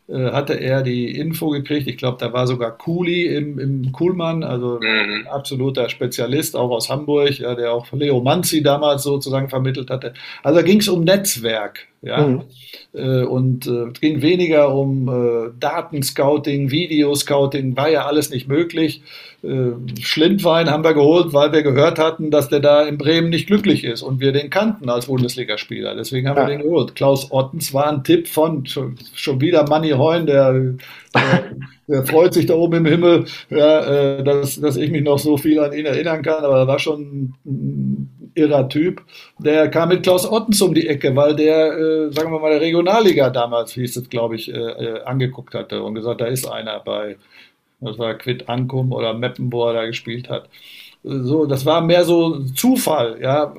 hatte er die Info gekriegt. Ich glaube, da war sogar Kuhli im Kuhlmann, also ein absoluter Spezialist, auch aus Hamburg, ja, der auch Leo Manzi damals sozusagen vermittelt hatte. Also da ging es um Netzwerk. Ja? Mhm. Und es ging weniger um Datenscouting, Videoscouting, war ja alles nicht möglich. Schlindwein haben wir geholt, weil wir gehört hatten, dass der da in Bremen nicht glücklich ist und wir den kannten als Bundesligaspieler. Deswegen haben wir den geholt. Klaus Ottens war ein Tipp von schon wieder Manni Heun, der freut sich da oben im Himmel, ja, dass ich mich noch so viel an ihn erinnern kann, aber er war schon ein irrer Typ. Der kam mit Klaus Ottens um die Ecke, weil der, sagen wir mal, der Regionalliga damals, hieß es, glaube ich, angeguckt hatte und gesagt, da ist einer bei, das war Quid Ankum oder Meppen, wo er da gespielt hat. So, das war mehr so Zufall, ja.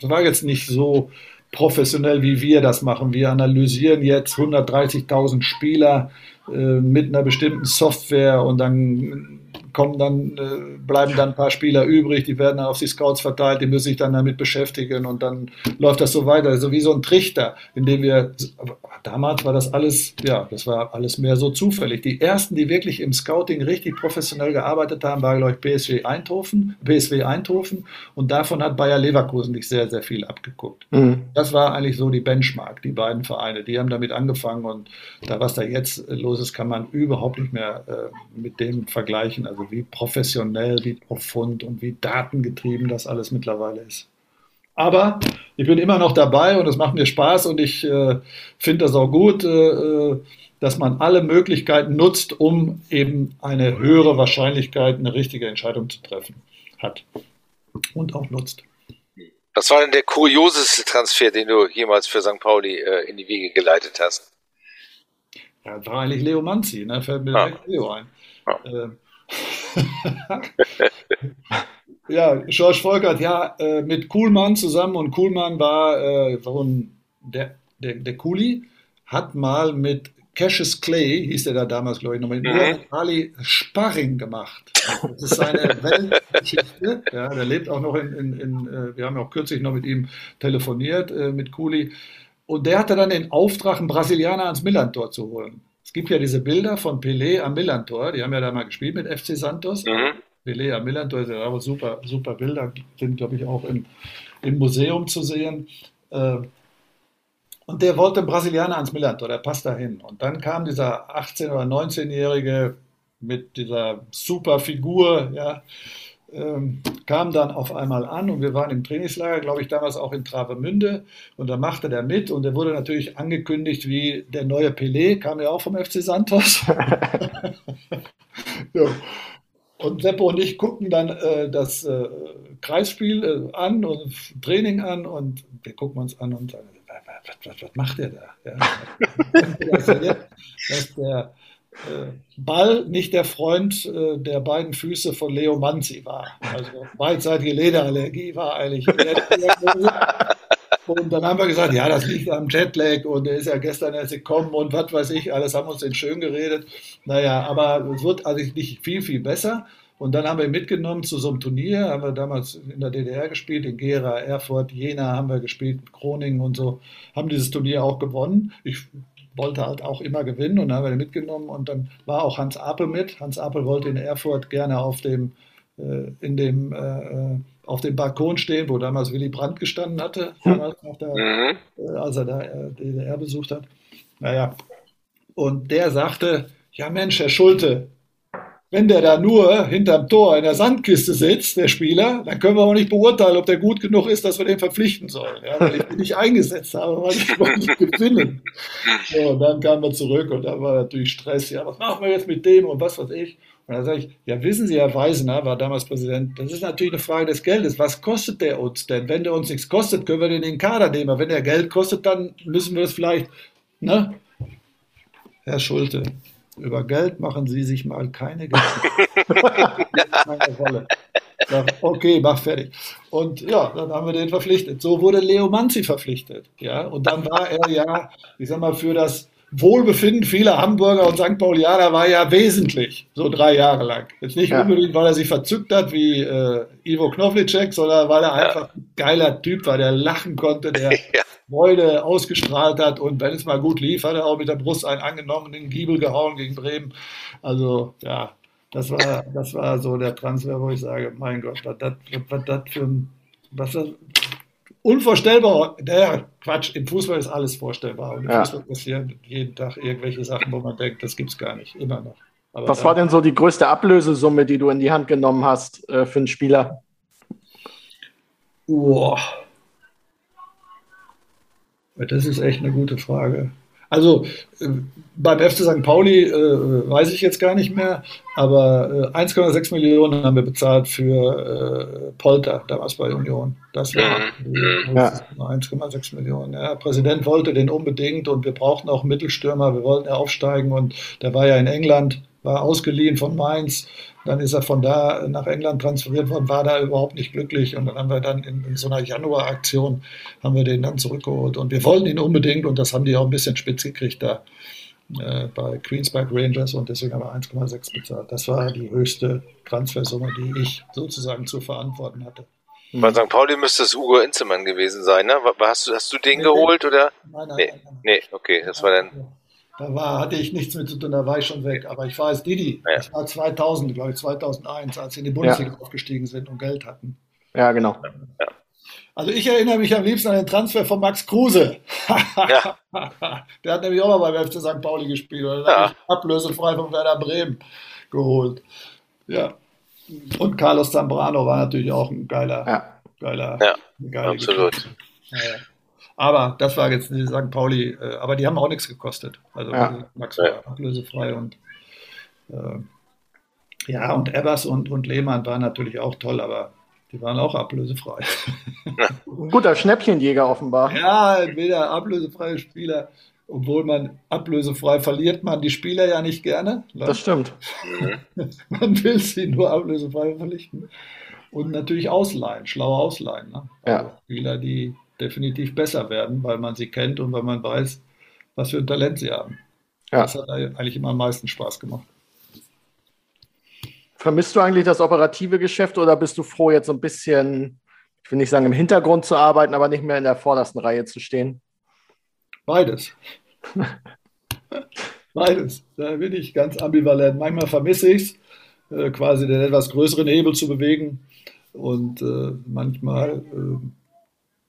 Das war jetzt nicht so professionell, wie wir das machen. Wir analysieren jetzt 130.000 Spieler mit einer bestimmten Software und dann bleiben dann ein paar Spieler übrig, die werden dann auf die Scouts verteilt, die müssen sich dann damit beschäftigen und dann läuft das so weiter. Also wie so ein Trichter, in dem wir, damals war das alles, ja, das war alles mehr so zufällig. Die ersten, die wirklich im Scouting richtig professionell gearbeitet haben, war, glaube ich, PSV Eindhoven, und davon hat Bayer Leverkusen sich sehr, sehr viel abgeguckt. Mhm. Das war eigentlich so die Benchmark, die beiden Vereine, die haben damit angefangen, und da, was da jetzt los ist, kann man überhaupt nicht mehr mit dem vergleichen. Also wie professionell, wie profund und wie datengetrieben das alles mittlerweile ist. Aber ich bin immer noch dabei und es macht mir Spaß, und ich finde das auch gut, dass man alle Möglichkeiten nutzt, um eben eine höhere Wahrscheinlichkeit, eine richtige Entscheidung zu treffen. hat und auch nutzt. Was war denn der kurioseste Transfer, den du jemals für St. Pauli in die Wege geleitet hast? Ja, das war eigentlich Leo Manzi, ne? Fällt mir direkt Leo ein. Ja, George Volkert, ja, mit Kuhlmann zusammen, und Kuhlmann war der Kuli, hat mal mit Cassius Clay, hieß der da damals, glaube ich, noch mit Ali Sparring gemacht. Das ist seine Weltgeschichte. Ja, der lebt auch noch in wir haben ja auch kürzlich noch mit ihm telefoniert, mit Kuli. Und der hatte dann den Auftrag, einen Brasilianer ans Millerntor zu holen. Es gibt ja diese Bilder von Pelé am Millerntor, die haben ja da mal gespielt mit FC Santos. Pelé am Millerntor, das sind super, super Bilder, sind, glaube ich, auch im Museum zu sehen. Und der wollte einen Brasilianer ans Millerntor, der passt da hin. Und dann kam dieser 18- oder 19-Jährige mit dieser super Figur, ja, kam dann auf einmal an, und wir waren im Trainingslager, glaube ich, damals auch in Travemünde, und da machte der mit, und der wurde natürlich angekündigt wie der neue Pelé, kam ja auch vom FC Santos. Ja. Und Seppo und ich gucken dann das Kreisspiel an und Training an, und wir gucken uns an und sagen, was macht der da? Ja. Dass der Ball nicht der Freund der beiden Füße von Leo Manzi war. Also beidseitige Lederallergie war eigentlich. Und dann haben wir gesagt, ja, das liegt am Jetlag, und er ist ja gestern erst gekommen und was weiß ich, alles haben uns denn schön geredet. Naja, aber es wird also nicht viel, viel besser. Und dann haben wir ihn mitgenommen zu so einem Turnier, haben wir damals in der DDR gespielt, in Gera, Erfurt, Jena haben wir gespielt, Groningen und so, haben dieses Turnier auch gewonnen. Ich wollte halt auch immer gewinnen, und dann haben wir ihn mitgenommen, und dann war auch Hans Apel mit. Hans Apel wollte in Erfurt gerne auf dem Balkon stehen, wo damals Willy Brandt gestanden hatte, als er da DDR besucht hat. Naja, und der sagte, ja Mensch, Herr Schulte, wenn der da nur hinterm Tor in der Sandkiste sitzt, der Spieler, dann können wir auch nicht beurteilen, ob der gut genug ist, dass wir den verpflichten sollen. Ja, weil ich ihn nicht eingesetzt habe, weil ich wollte nicht gewinnen. So, und dann kamen wir zurück, und da war natürlich Stress. Ja, was machen wir jetzt mit dem und was weiß ich? Und dann sage ich, ja, wissen Sie, Herr Weisener, war damals Präsident, das ist natürlich eine Frage des Geldes. Was kostet der uns denn? Wenn der uns nichts kostet, können wir den in den Kader nehmen. Aber wenn der Geld kostet, dann müssen wir das vielleicht, ne? Herr Schulte, über Geld machen Sie sich mal keine Gedanken. Meine Rolle. Okay, mach fertig. Und ja, dann haben wir den verpflichtet. So wurde Leo Manzi verpflichtet. Ja, und dann war er ja, ich sag mal, für das Wohlbefinden vieler Hamburger und St. Paulianer war ja wesentlich, so 3 Jahre lang. Jetzt nicht unbedingt, weil er sich verzückt hat wie Ivo Knoflicek, sondern weil er einfach ein geiler Typ war, der lachen konnte, der Freude ausgestrahlt hat, und wenn es mal gut lief, hat er auch mit der Brust einen angenommenen Giebel gehauen gegen Bremen. Also ja, das war so der Transfer, wo ich sage, mein Gott, was das unvorstellbar. Naja, Quatsch, im Fußball ist alles vorstellbar. Und im Fußball passieren jeden Tag irgendwelche Sachen, wo man denkt, das gibt's gar nicht, immer noch. Aber was war denn so die größte Ablösesumme, die du in die Hand genommen hast für einen Spieler? Boah. Das ist echt eine gute Frage. Also beim FC St. Pauli weiß ich jetzt gar nicht mehr, aber 1,6 Millionen haben wir bezahlt für Polter, damals bei Union. Das war 1,6 Millionen. Ja, der Präsident wollte den unbedingt, und wir brauchten auch Mittelstürmer, wir wollten ja aufsteigen, und der war ja in England, war ausgeliehen von Mainz, dann ist er von da nach England transferiert worden, war da überhaupt nicht glücklich, und dann haben wir dann in so einer Januar-Aktion haben wir den dann zurückgeholt, und wir wollten ihn unbedingt, und das haben die auch ein bisschen spitz gekriegt da bei Queens Park Rangers, und deswegen haben wir 1,6 bezahlt. Das war die höchste Transfersumme, die ich sozusagen zu verantworten hatte. Bei St. Pauli müsste es Ugo Inzemann gewesen sein, ne? Hast du den geholt, oder? Nein. Nee, okay, das war dann... hatte ich nichts mit zu tun, da war ich schon weg. Aber ich weiß, Didi, das war 2000, glaube ich, 2001, als sie in die Bundesliga aufgestiegen sind und Geld hatten. Ja, genau. Ja. Also ich erinnere mich am liebsten an den Transfer von Max Kruse. Der hat nämlich auch mal beim FC St. Pauli gespielt. Und dann habe ich ablösefrei von Werder Bremen geholt. Ja. Und Carlos Zambrano war natürlich auch ein geiler. Ja, absolut. Aber das war jetzt die St. Pauli, aber die haben auch nichts gekostet. Also Max war ablösefrei und Ja, und Ebbers und Lehmann waren natürlich auch toll, aber die waren auch ablösefrei. Ein guter Schnäppchenjäger offenbar. Ja, weder ablösefreie Spieler, obwohl man ablösefrei verliert, man die Spieler ja nicht gerne. Das stimmt. Man will sie nur ablösefrei verpflichten. Und natürlich Ausleihen, schlaue Ausleihen. Ne? Ja. Also Spieler, die definitiv besser werden, weil man sie kennt und weil man weiß, was für ein Talent sie haben. Ja. Das hat eigentlich immer am meisten Spaß gemacht. Vermisst du eigentlich das operative Geschäft oder bist du froh, jetzt so ein bisschen, ich will nicht sagen im Hintergrund zu arbeiten, aber nicht mehr in der vordersten Reihe zu stehen? Beides. Beides. Da bin ich ganz ambivalent. Manchmal vermisse ich es, quasi den etwas größeren Hebel zu bewegen. Und manchmal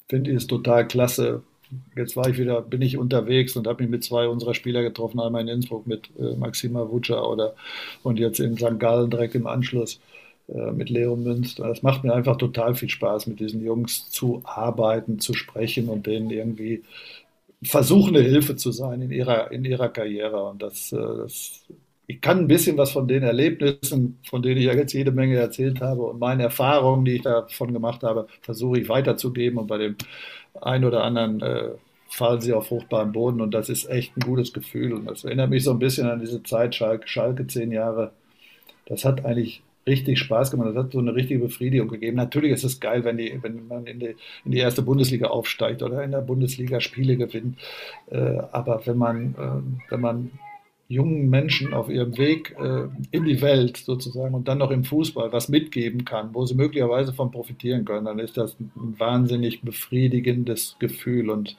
finde ich es total klasse. Jetzt bin ich unterwegs und habe mich mit zwei unserer Spieler getroffen, einmal in Innsbruck mit Maxima Vucca und jetzt in St. Gallen direkt im Anschluss mit Leo Münz. Das macht mir einfach total viel Spaß, mit diesen Jungs zu arbeiten, zu sprechen und denen irgendwie versuchen, eine Hilfe zu sein in ihrer Karriere. Und ich kann ein bisschen was von den Erlebnissen, von denen ich ja jetzt jede Menge erzählt habe und meine Erfahrungen, die ich davon gemacht habe, versuche ich weiterzugeben und bei dem einen oder anderen fallen sie auf fruchtbaren Boden und das ist echt ein gutes Gefühl und das erinnert mich so ein bisschen an diese Zeit, Schalke 10 Jahre, das hat eigentlich richtig Spaß gemacht, das hat so eine richtige Befriedigung gegeben. Natürlich ist es geil, wenn man in die erste Bundesliga aufsteigt oder in der Bundesliga Spiele gewinnt, aber wenn man jungen Menschen auf ihrem Weg in die Welt sozusagen und dann noch im Fußball was mitgeben kann, wo sie möglicherweise von profitieren können, dann ist das ein wahnsinnig befriedigendes Gefühl und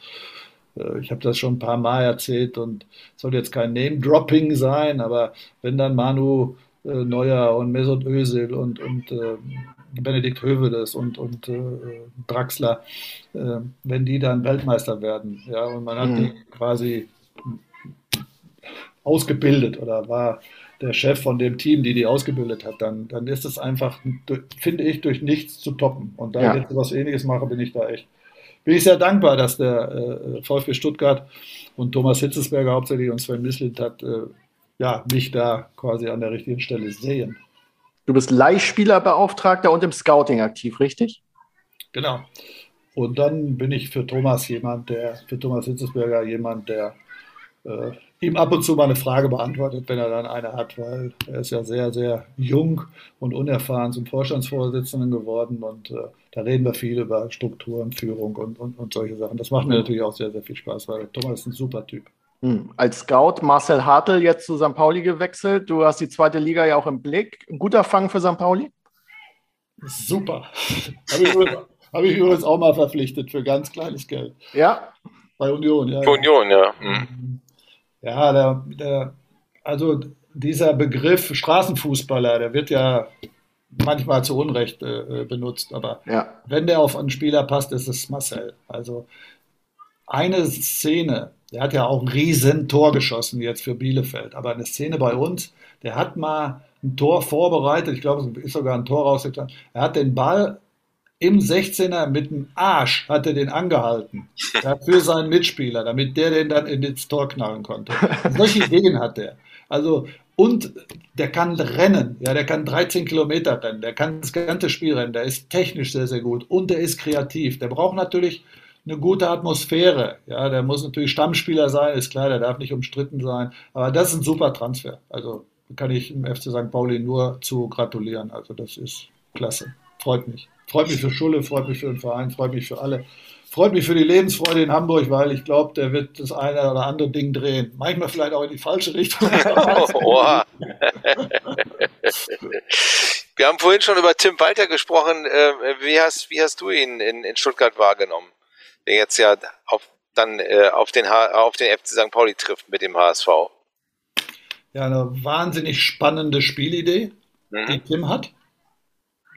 ich habe das schon ein paar Mal erzählt und soll jetzt kein Name-Dropping sein, aber wenn dann Manu Neuer und Mesut Özil und Benedikt Höwedes und Draxler, wenn die dann Weltmeister werden, ja, und man hat die quasi ausgebildet oder war der Chef von dem Team, die ausgebildet hat, dann ist es einfach, finde ich, durch nichts zu toppen. Und da ich jetzt was Ähnliches mache, bin ich sehr dankbar, dass der VfB Stuttgart und Thomas Hitzelsberger hauptsächlich und Sven Mislintat mich da quasi an der richtigen Stelle sehen. Du bist Leihspielerbeauftragter und im Scouting aktiv, richtig? Genau. Und dann bin ich für Thomas Hitzelsberger jemand, der ihm ab und zu mal eine Frage beantwortet, wenn er dann eine hat, weil er ist ja sehr, sehr jung und unerfahren zum Vorstandsvorsitzenden geworden und da reden wir viel über Strukturen, Führung und solche Sachen. Das macht mir natürlich auch sehr, sehr viel Spaß, weil Thomas ist ein super Typ. Als Scout Marcel Hartl jetzt zu St. Pauli gewechselt. Du hast die zweite Liga ja auch im Blick. Ein guter Fang für St. Pauli? Super. Habe ich übrigens auch mal verpflichtet für ganz kleines Geld. Ja. Bei Union, ja. Union, ja. Mhm. Ja, also dieser Begriff Straßenfußballer, der wird ja manchmal zu Unrecht benutzt, aber wenn der auf einen Spieler passt, ist es Marcel. Also eine Szene, der hat ja auch ein riesen Tor geschossen jetzt für Bielefeld, aber eine Szene bei uns, der hat mal ein Tor vorbereitet, ich glaube, es ist sogar ein Tor rausgekommen, er hat den Ball im 16er mit dem Arsch hat er den angehalten. Für seinen Mitspieler, damit der den dann ins Tor knallen konnte. Solche Ideen hat der. Also, und der kann rennen. Ja, der kann 13 Kilometer rennen. Der kann das ganze Spiel rennen. Der ist technisch sehr, sehr gut. Und der ist kreativ. Der braucht natürlich eine gute Atmosphäre. Ja, der muss natürlich Stammspieler sein. Ist klar, der darf nicht umstritten sein. Aber das ist ein super Transfer. Also, kann ich im FC St. Pauli nur zu gratulieren. Also, das ist klasse. Freut mich. Freut mich für Schulle, freut mich für den Verein, freut mich für alle. Freut mich für die Lebensfreude in Hamburg, weil ich glaube, der wird das eine oder andere Ding drehen. Manchmal vielleicht auch in die falsche Richtung. Oha. Wir haben vorhin schon über Tim Walter gesprochen. Wie hast du ihn in Stuttgart wahrgenommen? Der jetzt ja auf den FC St. Pauli trifft mit dem HSV. Ja, eine wahnsinnig spannende Spielidee, die Tim hat.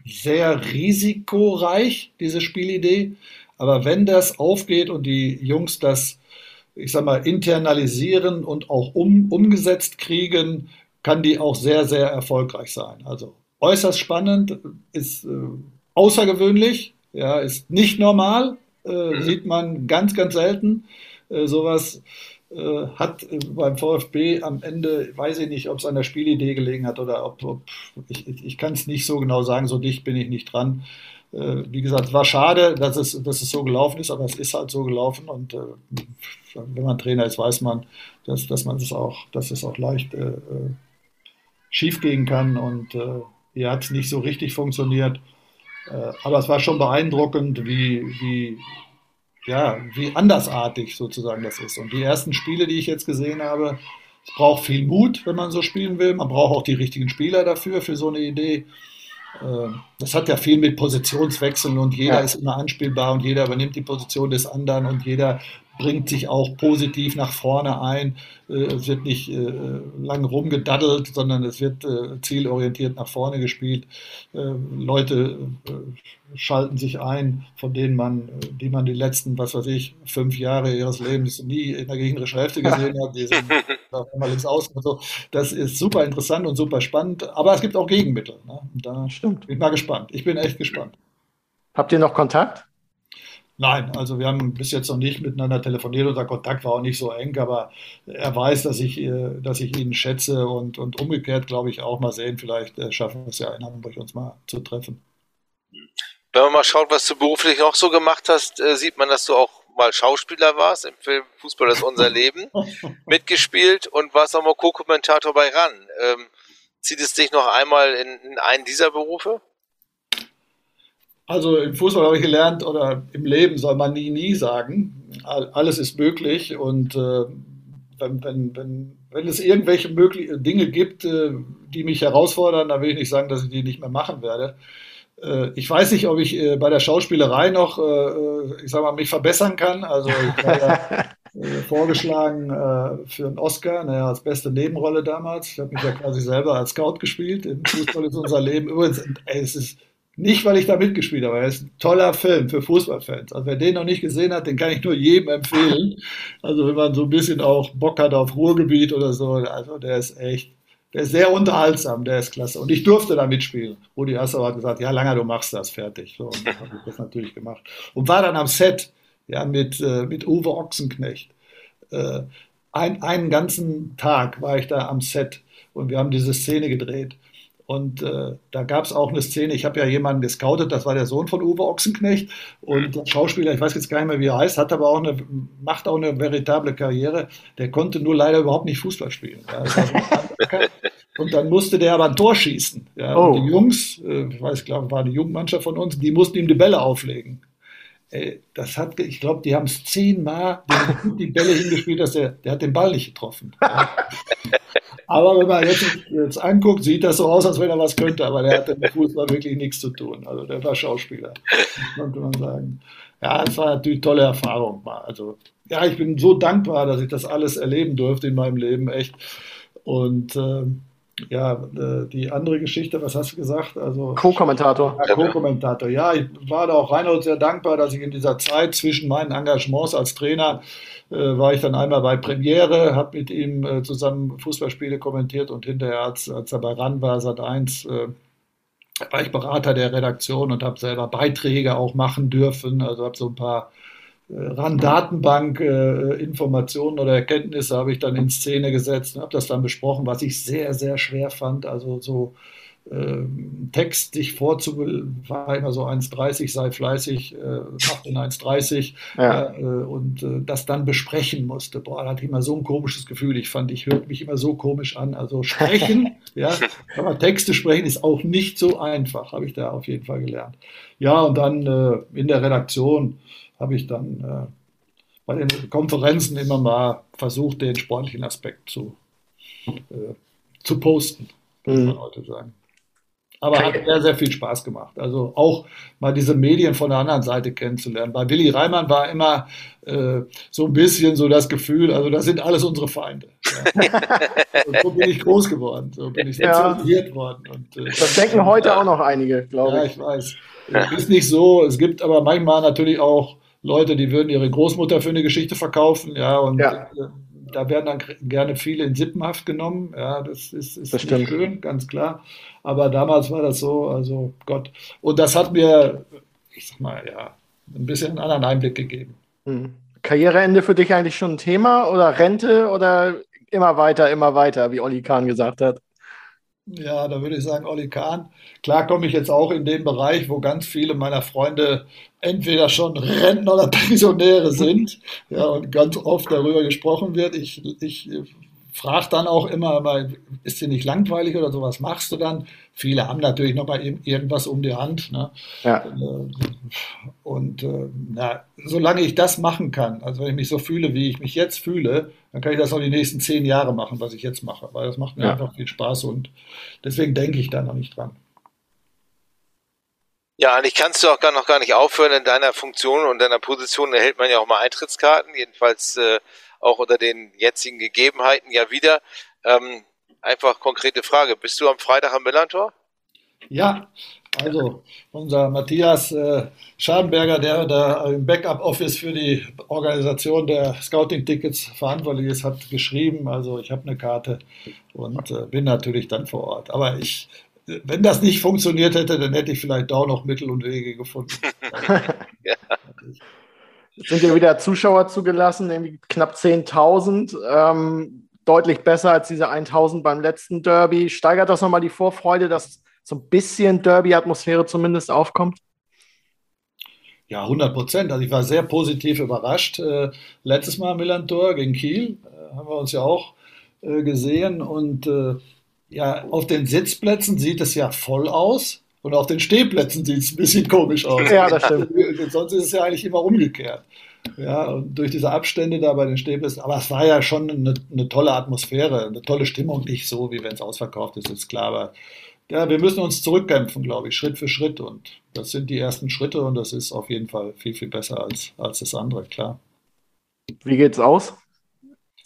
Sehr risikoreich, diese Spielidee. Aber wenn das aufgeht und die Jungs das, ich sag mal, internalisieren und auch umgesetzt kriegen, kann die auch sehr, sehr erfolgreich sein. Also äußerst spannend, ist außergewöhnlich, ja, ist nicht normal, sieht man ganz, ganz selten sowas. hat beim VfB am Ende, weiß ich nicht, ob es an der Spielidee gelegen hat oder ob ich kann es nicht so genau sagen, so dicht bin ich nicht dran. Wie gesagt, es war schade, dass es so gelaufen ist, aber es ist halt so gelaufen und wenn man Trainer ist, weiß man, dass es auch leicht schief gehen kann und hier hat es nicht so richtig funktioniert. Aber es war schon beeindruckend, wie andersartig sozusagen das ist. Und die ersten Spiele, die ich jetzt gesehen habe, es braucht viel Mut, wenn man so spielen will. Man braucht auch die richtigen Spieler dafür, für so eine Idee. Das hat ja viel mit Positionswechseln und jeder ist immer anspielbar und jeder übernimmt die Position des anderen und jeder bringt sich auch positiv nach vorne ein. Es wird nicht lang rumgedaddelt, sondern es wird zielorientiert nach vorne gespielt. Leute schalten sich ein, von denen die man die letzten, 5 Jahre ihres Lebens nie in der gegnerischen Hälfte gesehen hat. Die sind auf einmal links außen und so. Das ist super interessant und super spannend. Aber es gibt auch Gegenmittel. Ne? Da stimmt. Bin ich mal gespannt. Ich bin echt gespannt. Habt ihr noch Kontakt? Nein, also wir haben bis jetzt noch nicht miteinander telefoniert. Unser Kontakt war auch nicht so eng, aber er weiß, dass ich ihn schätze und umgekehrt, glaube ich, auch mal sehen. Vielleicht schaffen wir es ja in Hamburg, uns mal zu treffen. Wenn man mal schaut, was du beruflich noch so gemacht hast, sieht man, dass du auch mal Schauspieler warst, im Film Fußball ist unser Leben, mitgespielt und warst auch mal Co-Kommentator bei RAN. Zieht es dich noch einmal in einen dieser Berufe? Also im Fußball habe ich gelernt, oder im Leben soll man nie, nie sagen. Alles ist möglich und wenn es irgendwelche Dinge gibt, die mich herausfordern, dann will ich nicht sagen, dass ich die nicht mehr machen werde. Ich weiß nicht, ob ich bei der Schauspielerei noch, mich verbessern kann. Also ich war ja vorgeschlagen für einen Oscar, als beste Nebenrolle damals. Ich habe mich ja quasi selber als Scout gespielt. Im Fußball ist unser Leben. Übrigens, es ist nicht, weil ich da mitgespielt habe, es ist ein toller Film für Fußballfans. Also wer den noch nicht gesehen hat, den kann ich nur jedem empfehlen. Also wenn man so ein bisschen auch Bock hat auf Ruhrgebiet oder so, also der ist sehr unterhaltsam, der ist klasse. Und ich durfte da mitspielen. Rudi Assauer hat gesagt, ja, Langer, du machst das, fertig. So, und dann habe ich das natürlich gemacht. Und war dann am Set, mit Uwe Ochsenknecht. Einen ganzen Tag war ich da am Set und wir haben diese Szene gedreht. Und da gab es auch eine Szene, ich habe ja jemanden gescoutet, das war der Sohn von Uwe Ochsenknecht und der Schauspieler, ich weiß jetzt gar nicht mehr, wie er heißt, hat aber auch macht auch eine veritable Karriere, der konnte nur leider überhaupt nicht Fußball spielen. Ja, und dann musste der aber ein Tor schießen. Ja. Oh. Die Jungs, ich glaube, war eine Jugendmannschaft von uns, die mussten ihm die Bälle auflegen. Ich glaube, die haben es 10-mal die Bälle hingespielt, dass der hat den Ball nicht getroffen. Ja. Aber wenn man jetzt anguckt, sieht das so aus, als wenn er was könnte, aber der hatte mit Fußball wirklich nichts zu tun. Also der war Schauspieler, könnte man sagen. Ja, es war natürlich eine tolle Erfahrung. Also, ja, ich bin so dankbar, dass ich das alles erleben durfte in meinem Leben, echt. Und die andere Geschichte, was hast du gesagt? Also, Co-Kommentator. Ja, Co-Kommentator, ja. Ich war da auch Reinhold sehr dankbar, dass ich in dieser Zeit zwischen meinen Engagements als Trainer war ich dann einmal bei Premiere, habe mit ihm zusammen Fußballspiele kommentiert und hinterher, als er bei RAN war, Sat.1, war ich Berater der Redaktion und habe selber Beiträge auch machen dürfen. Also habe so ein paar RAN-Datenbank-Informationen oder Erkenntnisse habe ich dann in Szene gesetzt und habe das dann besprochen, was ich sehr, sehr schwer fand. Also so Text sich vorzubereiten, war immer so 1,30, sei fleißig, mach den 1,30 das dann besprechen musste. Boah, da hatte ich immer so ein komisches Gefühl. Ich hörte mich immer so komisch an. Also sprechen, aber Texte sprechen ist auch nicht so einfach, habe ich da auf jeden Fall gelernt. Ja, und dann in der Redaktion habe ich dann bei den Konferenzen immer mal versucht, den sportlichen Aspekt zu posten, muss man heute sagen. Aber hat sehr, sehr viel Spaß gemacht. Also auch mal diese Medien von der anderen Seite kennenzulernen. Bei Willi Reimann war immer so ein bisschen so das Gefühl, also das sind alles unsere Feinde. Ja. So bin ich groß geworden, so bin ich sozialisiert worden. Und das denken heute auch noch einige, glaube ich. Ja, ich weiß. Ist nicht so. Es gibt aber manchmal natürlich auch Leute, die würden ihre Großmutter für eine Geschichte verkaufen. Ja, und da werden dann gerne viele in Sippenhaft genommen. Ja, das ist nicht schön, ganz klar. Aber damals war das so, also Gott. Und das hat mir, ich sag mal, ein bisschen einen anderen Einblick gegeben. Mhm. Karriereende für dich eigentlich schon ein Thema oder Rente oder immer weiter, wie Olli Kahn gesagt hat? Ja, da würde ich sagen, Olli Kahn. Klar komme ich jetzt auch in den Bereich, wo ganz viele meiner Freunde entweder schon Rentner oder Pensionäre sind, ja, und ganz oft darüber gesprochen wird. Ich frage dann auch immer, ist dir nicht langweilig oder so, was machst du dann? Viele haben natürlich noch mal irgendwas um die Hand. Ne? Ja. Und na, solange ich das machen kann, also wenn ich mich so fühle, wie ich mich jetzt fühle, dann kann ich das auch die nächsten 10 Jahre machen, was ich jetzt mache, weil das macht mir einfach viel Spaß und deswegen denke ich da noch nicht dran. Ja, eigentlich kannst du auch gar nicht aufhören in deiner Funktion und deiner Position, erhält man ja auch mal Eintrittskarten, jedenfalls auch unter den jetzigen Gegebenheiten ja wieder. Einfach konkrete Frage, bist du am Freitag am Millerntor? Ja, also unser Matthias Schadenberger, der da im Backup-Office für die Organisation der Scouting-Tickets verantwortlich ist, hat geschrieben, also ich habe eine Karte und bin natürlich dann vor Ort. Aber wenn das nicht funktioniert hätte, dann hätte ich vielleicht auch noch Mittel und Wege gefunden. Ja. Sind ja wieder Zuschauer zugelassen, nämlich knapp 10.000, deutlich besser als diese 1.000 beim letzten Derby. Steigert das nochmal die Vorfreude, dass so ein bisschen Derby-Atmosphäre zumindest aufkommt? Ja, 100%. Also ich war sehr positiv überrascht. Letztes Mal Millerntor gegen Kiel haben wir uns ja auch gesehen. Und ja, auf den Sitzplätzen sieht es ja voll aus. Und auf den Stehplätzen sieht es ein bisschen komisch aus. Ja, das stimmt. Sonst ist es ja eigentlich immer umgekehrt. Ja, und durch diese Abstände da bei den Stehplätzen. Aber es war ja schon eine tolle Atmosphäre, eine tolle Stimmung. Nicht so, wie wenn es ausverkauft ist klar. Aber ja, wir müssen uns zurückkämpfen, glaube ich, Schritt für Schritt. Und das sind die ersten Schritte. Und das ist auf jeden Fall viel, viel besser als das andere, klar. Wie geht's aus?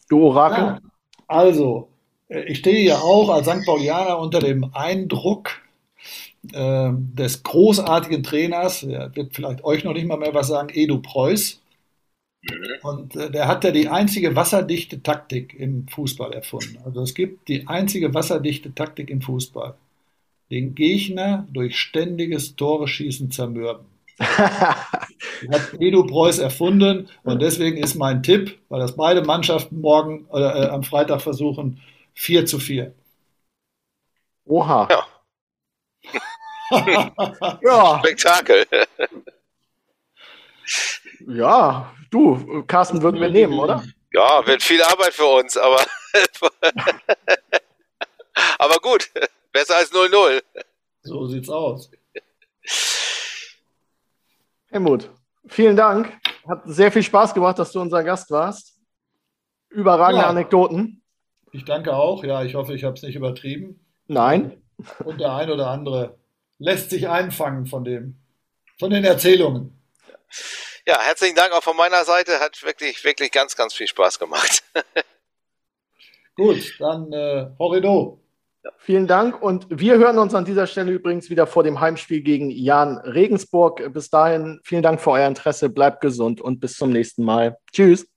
Du Orakel? Ja, also, ich stehe ja auch als St. Paulianer unter dem Eindruck des großartigen Trainers, der wird vielleicht euch noch nicht mal mehr was sagen, Edu Preuß. Und der hat ja die einzige wasserdichte Taktik im Fußball erfunden. Also es gibt die einzige wasserdichte Taktik im Fußball. Den Gegner durch ständiges Tore-Schießen zermürben. Hat Edu Preuß erfunden und deswegen ist mein Tipp, weil das beide Mannschaften morgen oder am Freitag versuchen, 4-4. Oha. Ja. Ja. Spektakel. Ja, du, Carsten, würden wir nehmen, oder? Ja, wird viel Arbeit für uns, aber aber gut, besser als 0-0. So sieht's aus. Helmut, vielen Dank. Hat sehr viel Spaß gemacht, dass du unser Gast warst. Überragende Anekdoten. Ich danke auch. Ja, ich hoffe, ich habe es nicht übertrieben. Nein. Und der ein oder andere lässt sich einfangen von den Erzählungen. Ja, herzlichen Dank auch von meiner Seite. Hat wirklich, wirklich ganz, ganz viel Spaß gemacht. Gut, dann Horrido. Ja. Vielen Dank und wir hören uns an dieser Stelle übrigens wieder vor dem Heimspiel gegen Jahn Regensburg. Bis dahin, vielen Dank für euer Interesse. Bleibt gesund und bis zum nächsten Mal. Tschüss.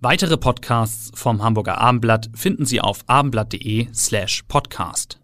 Weitere Podcasts vom Hamburger Abendblatt finden Sie auf abendblatt.de/podcast.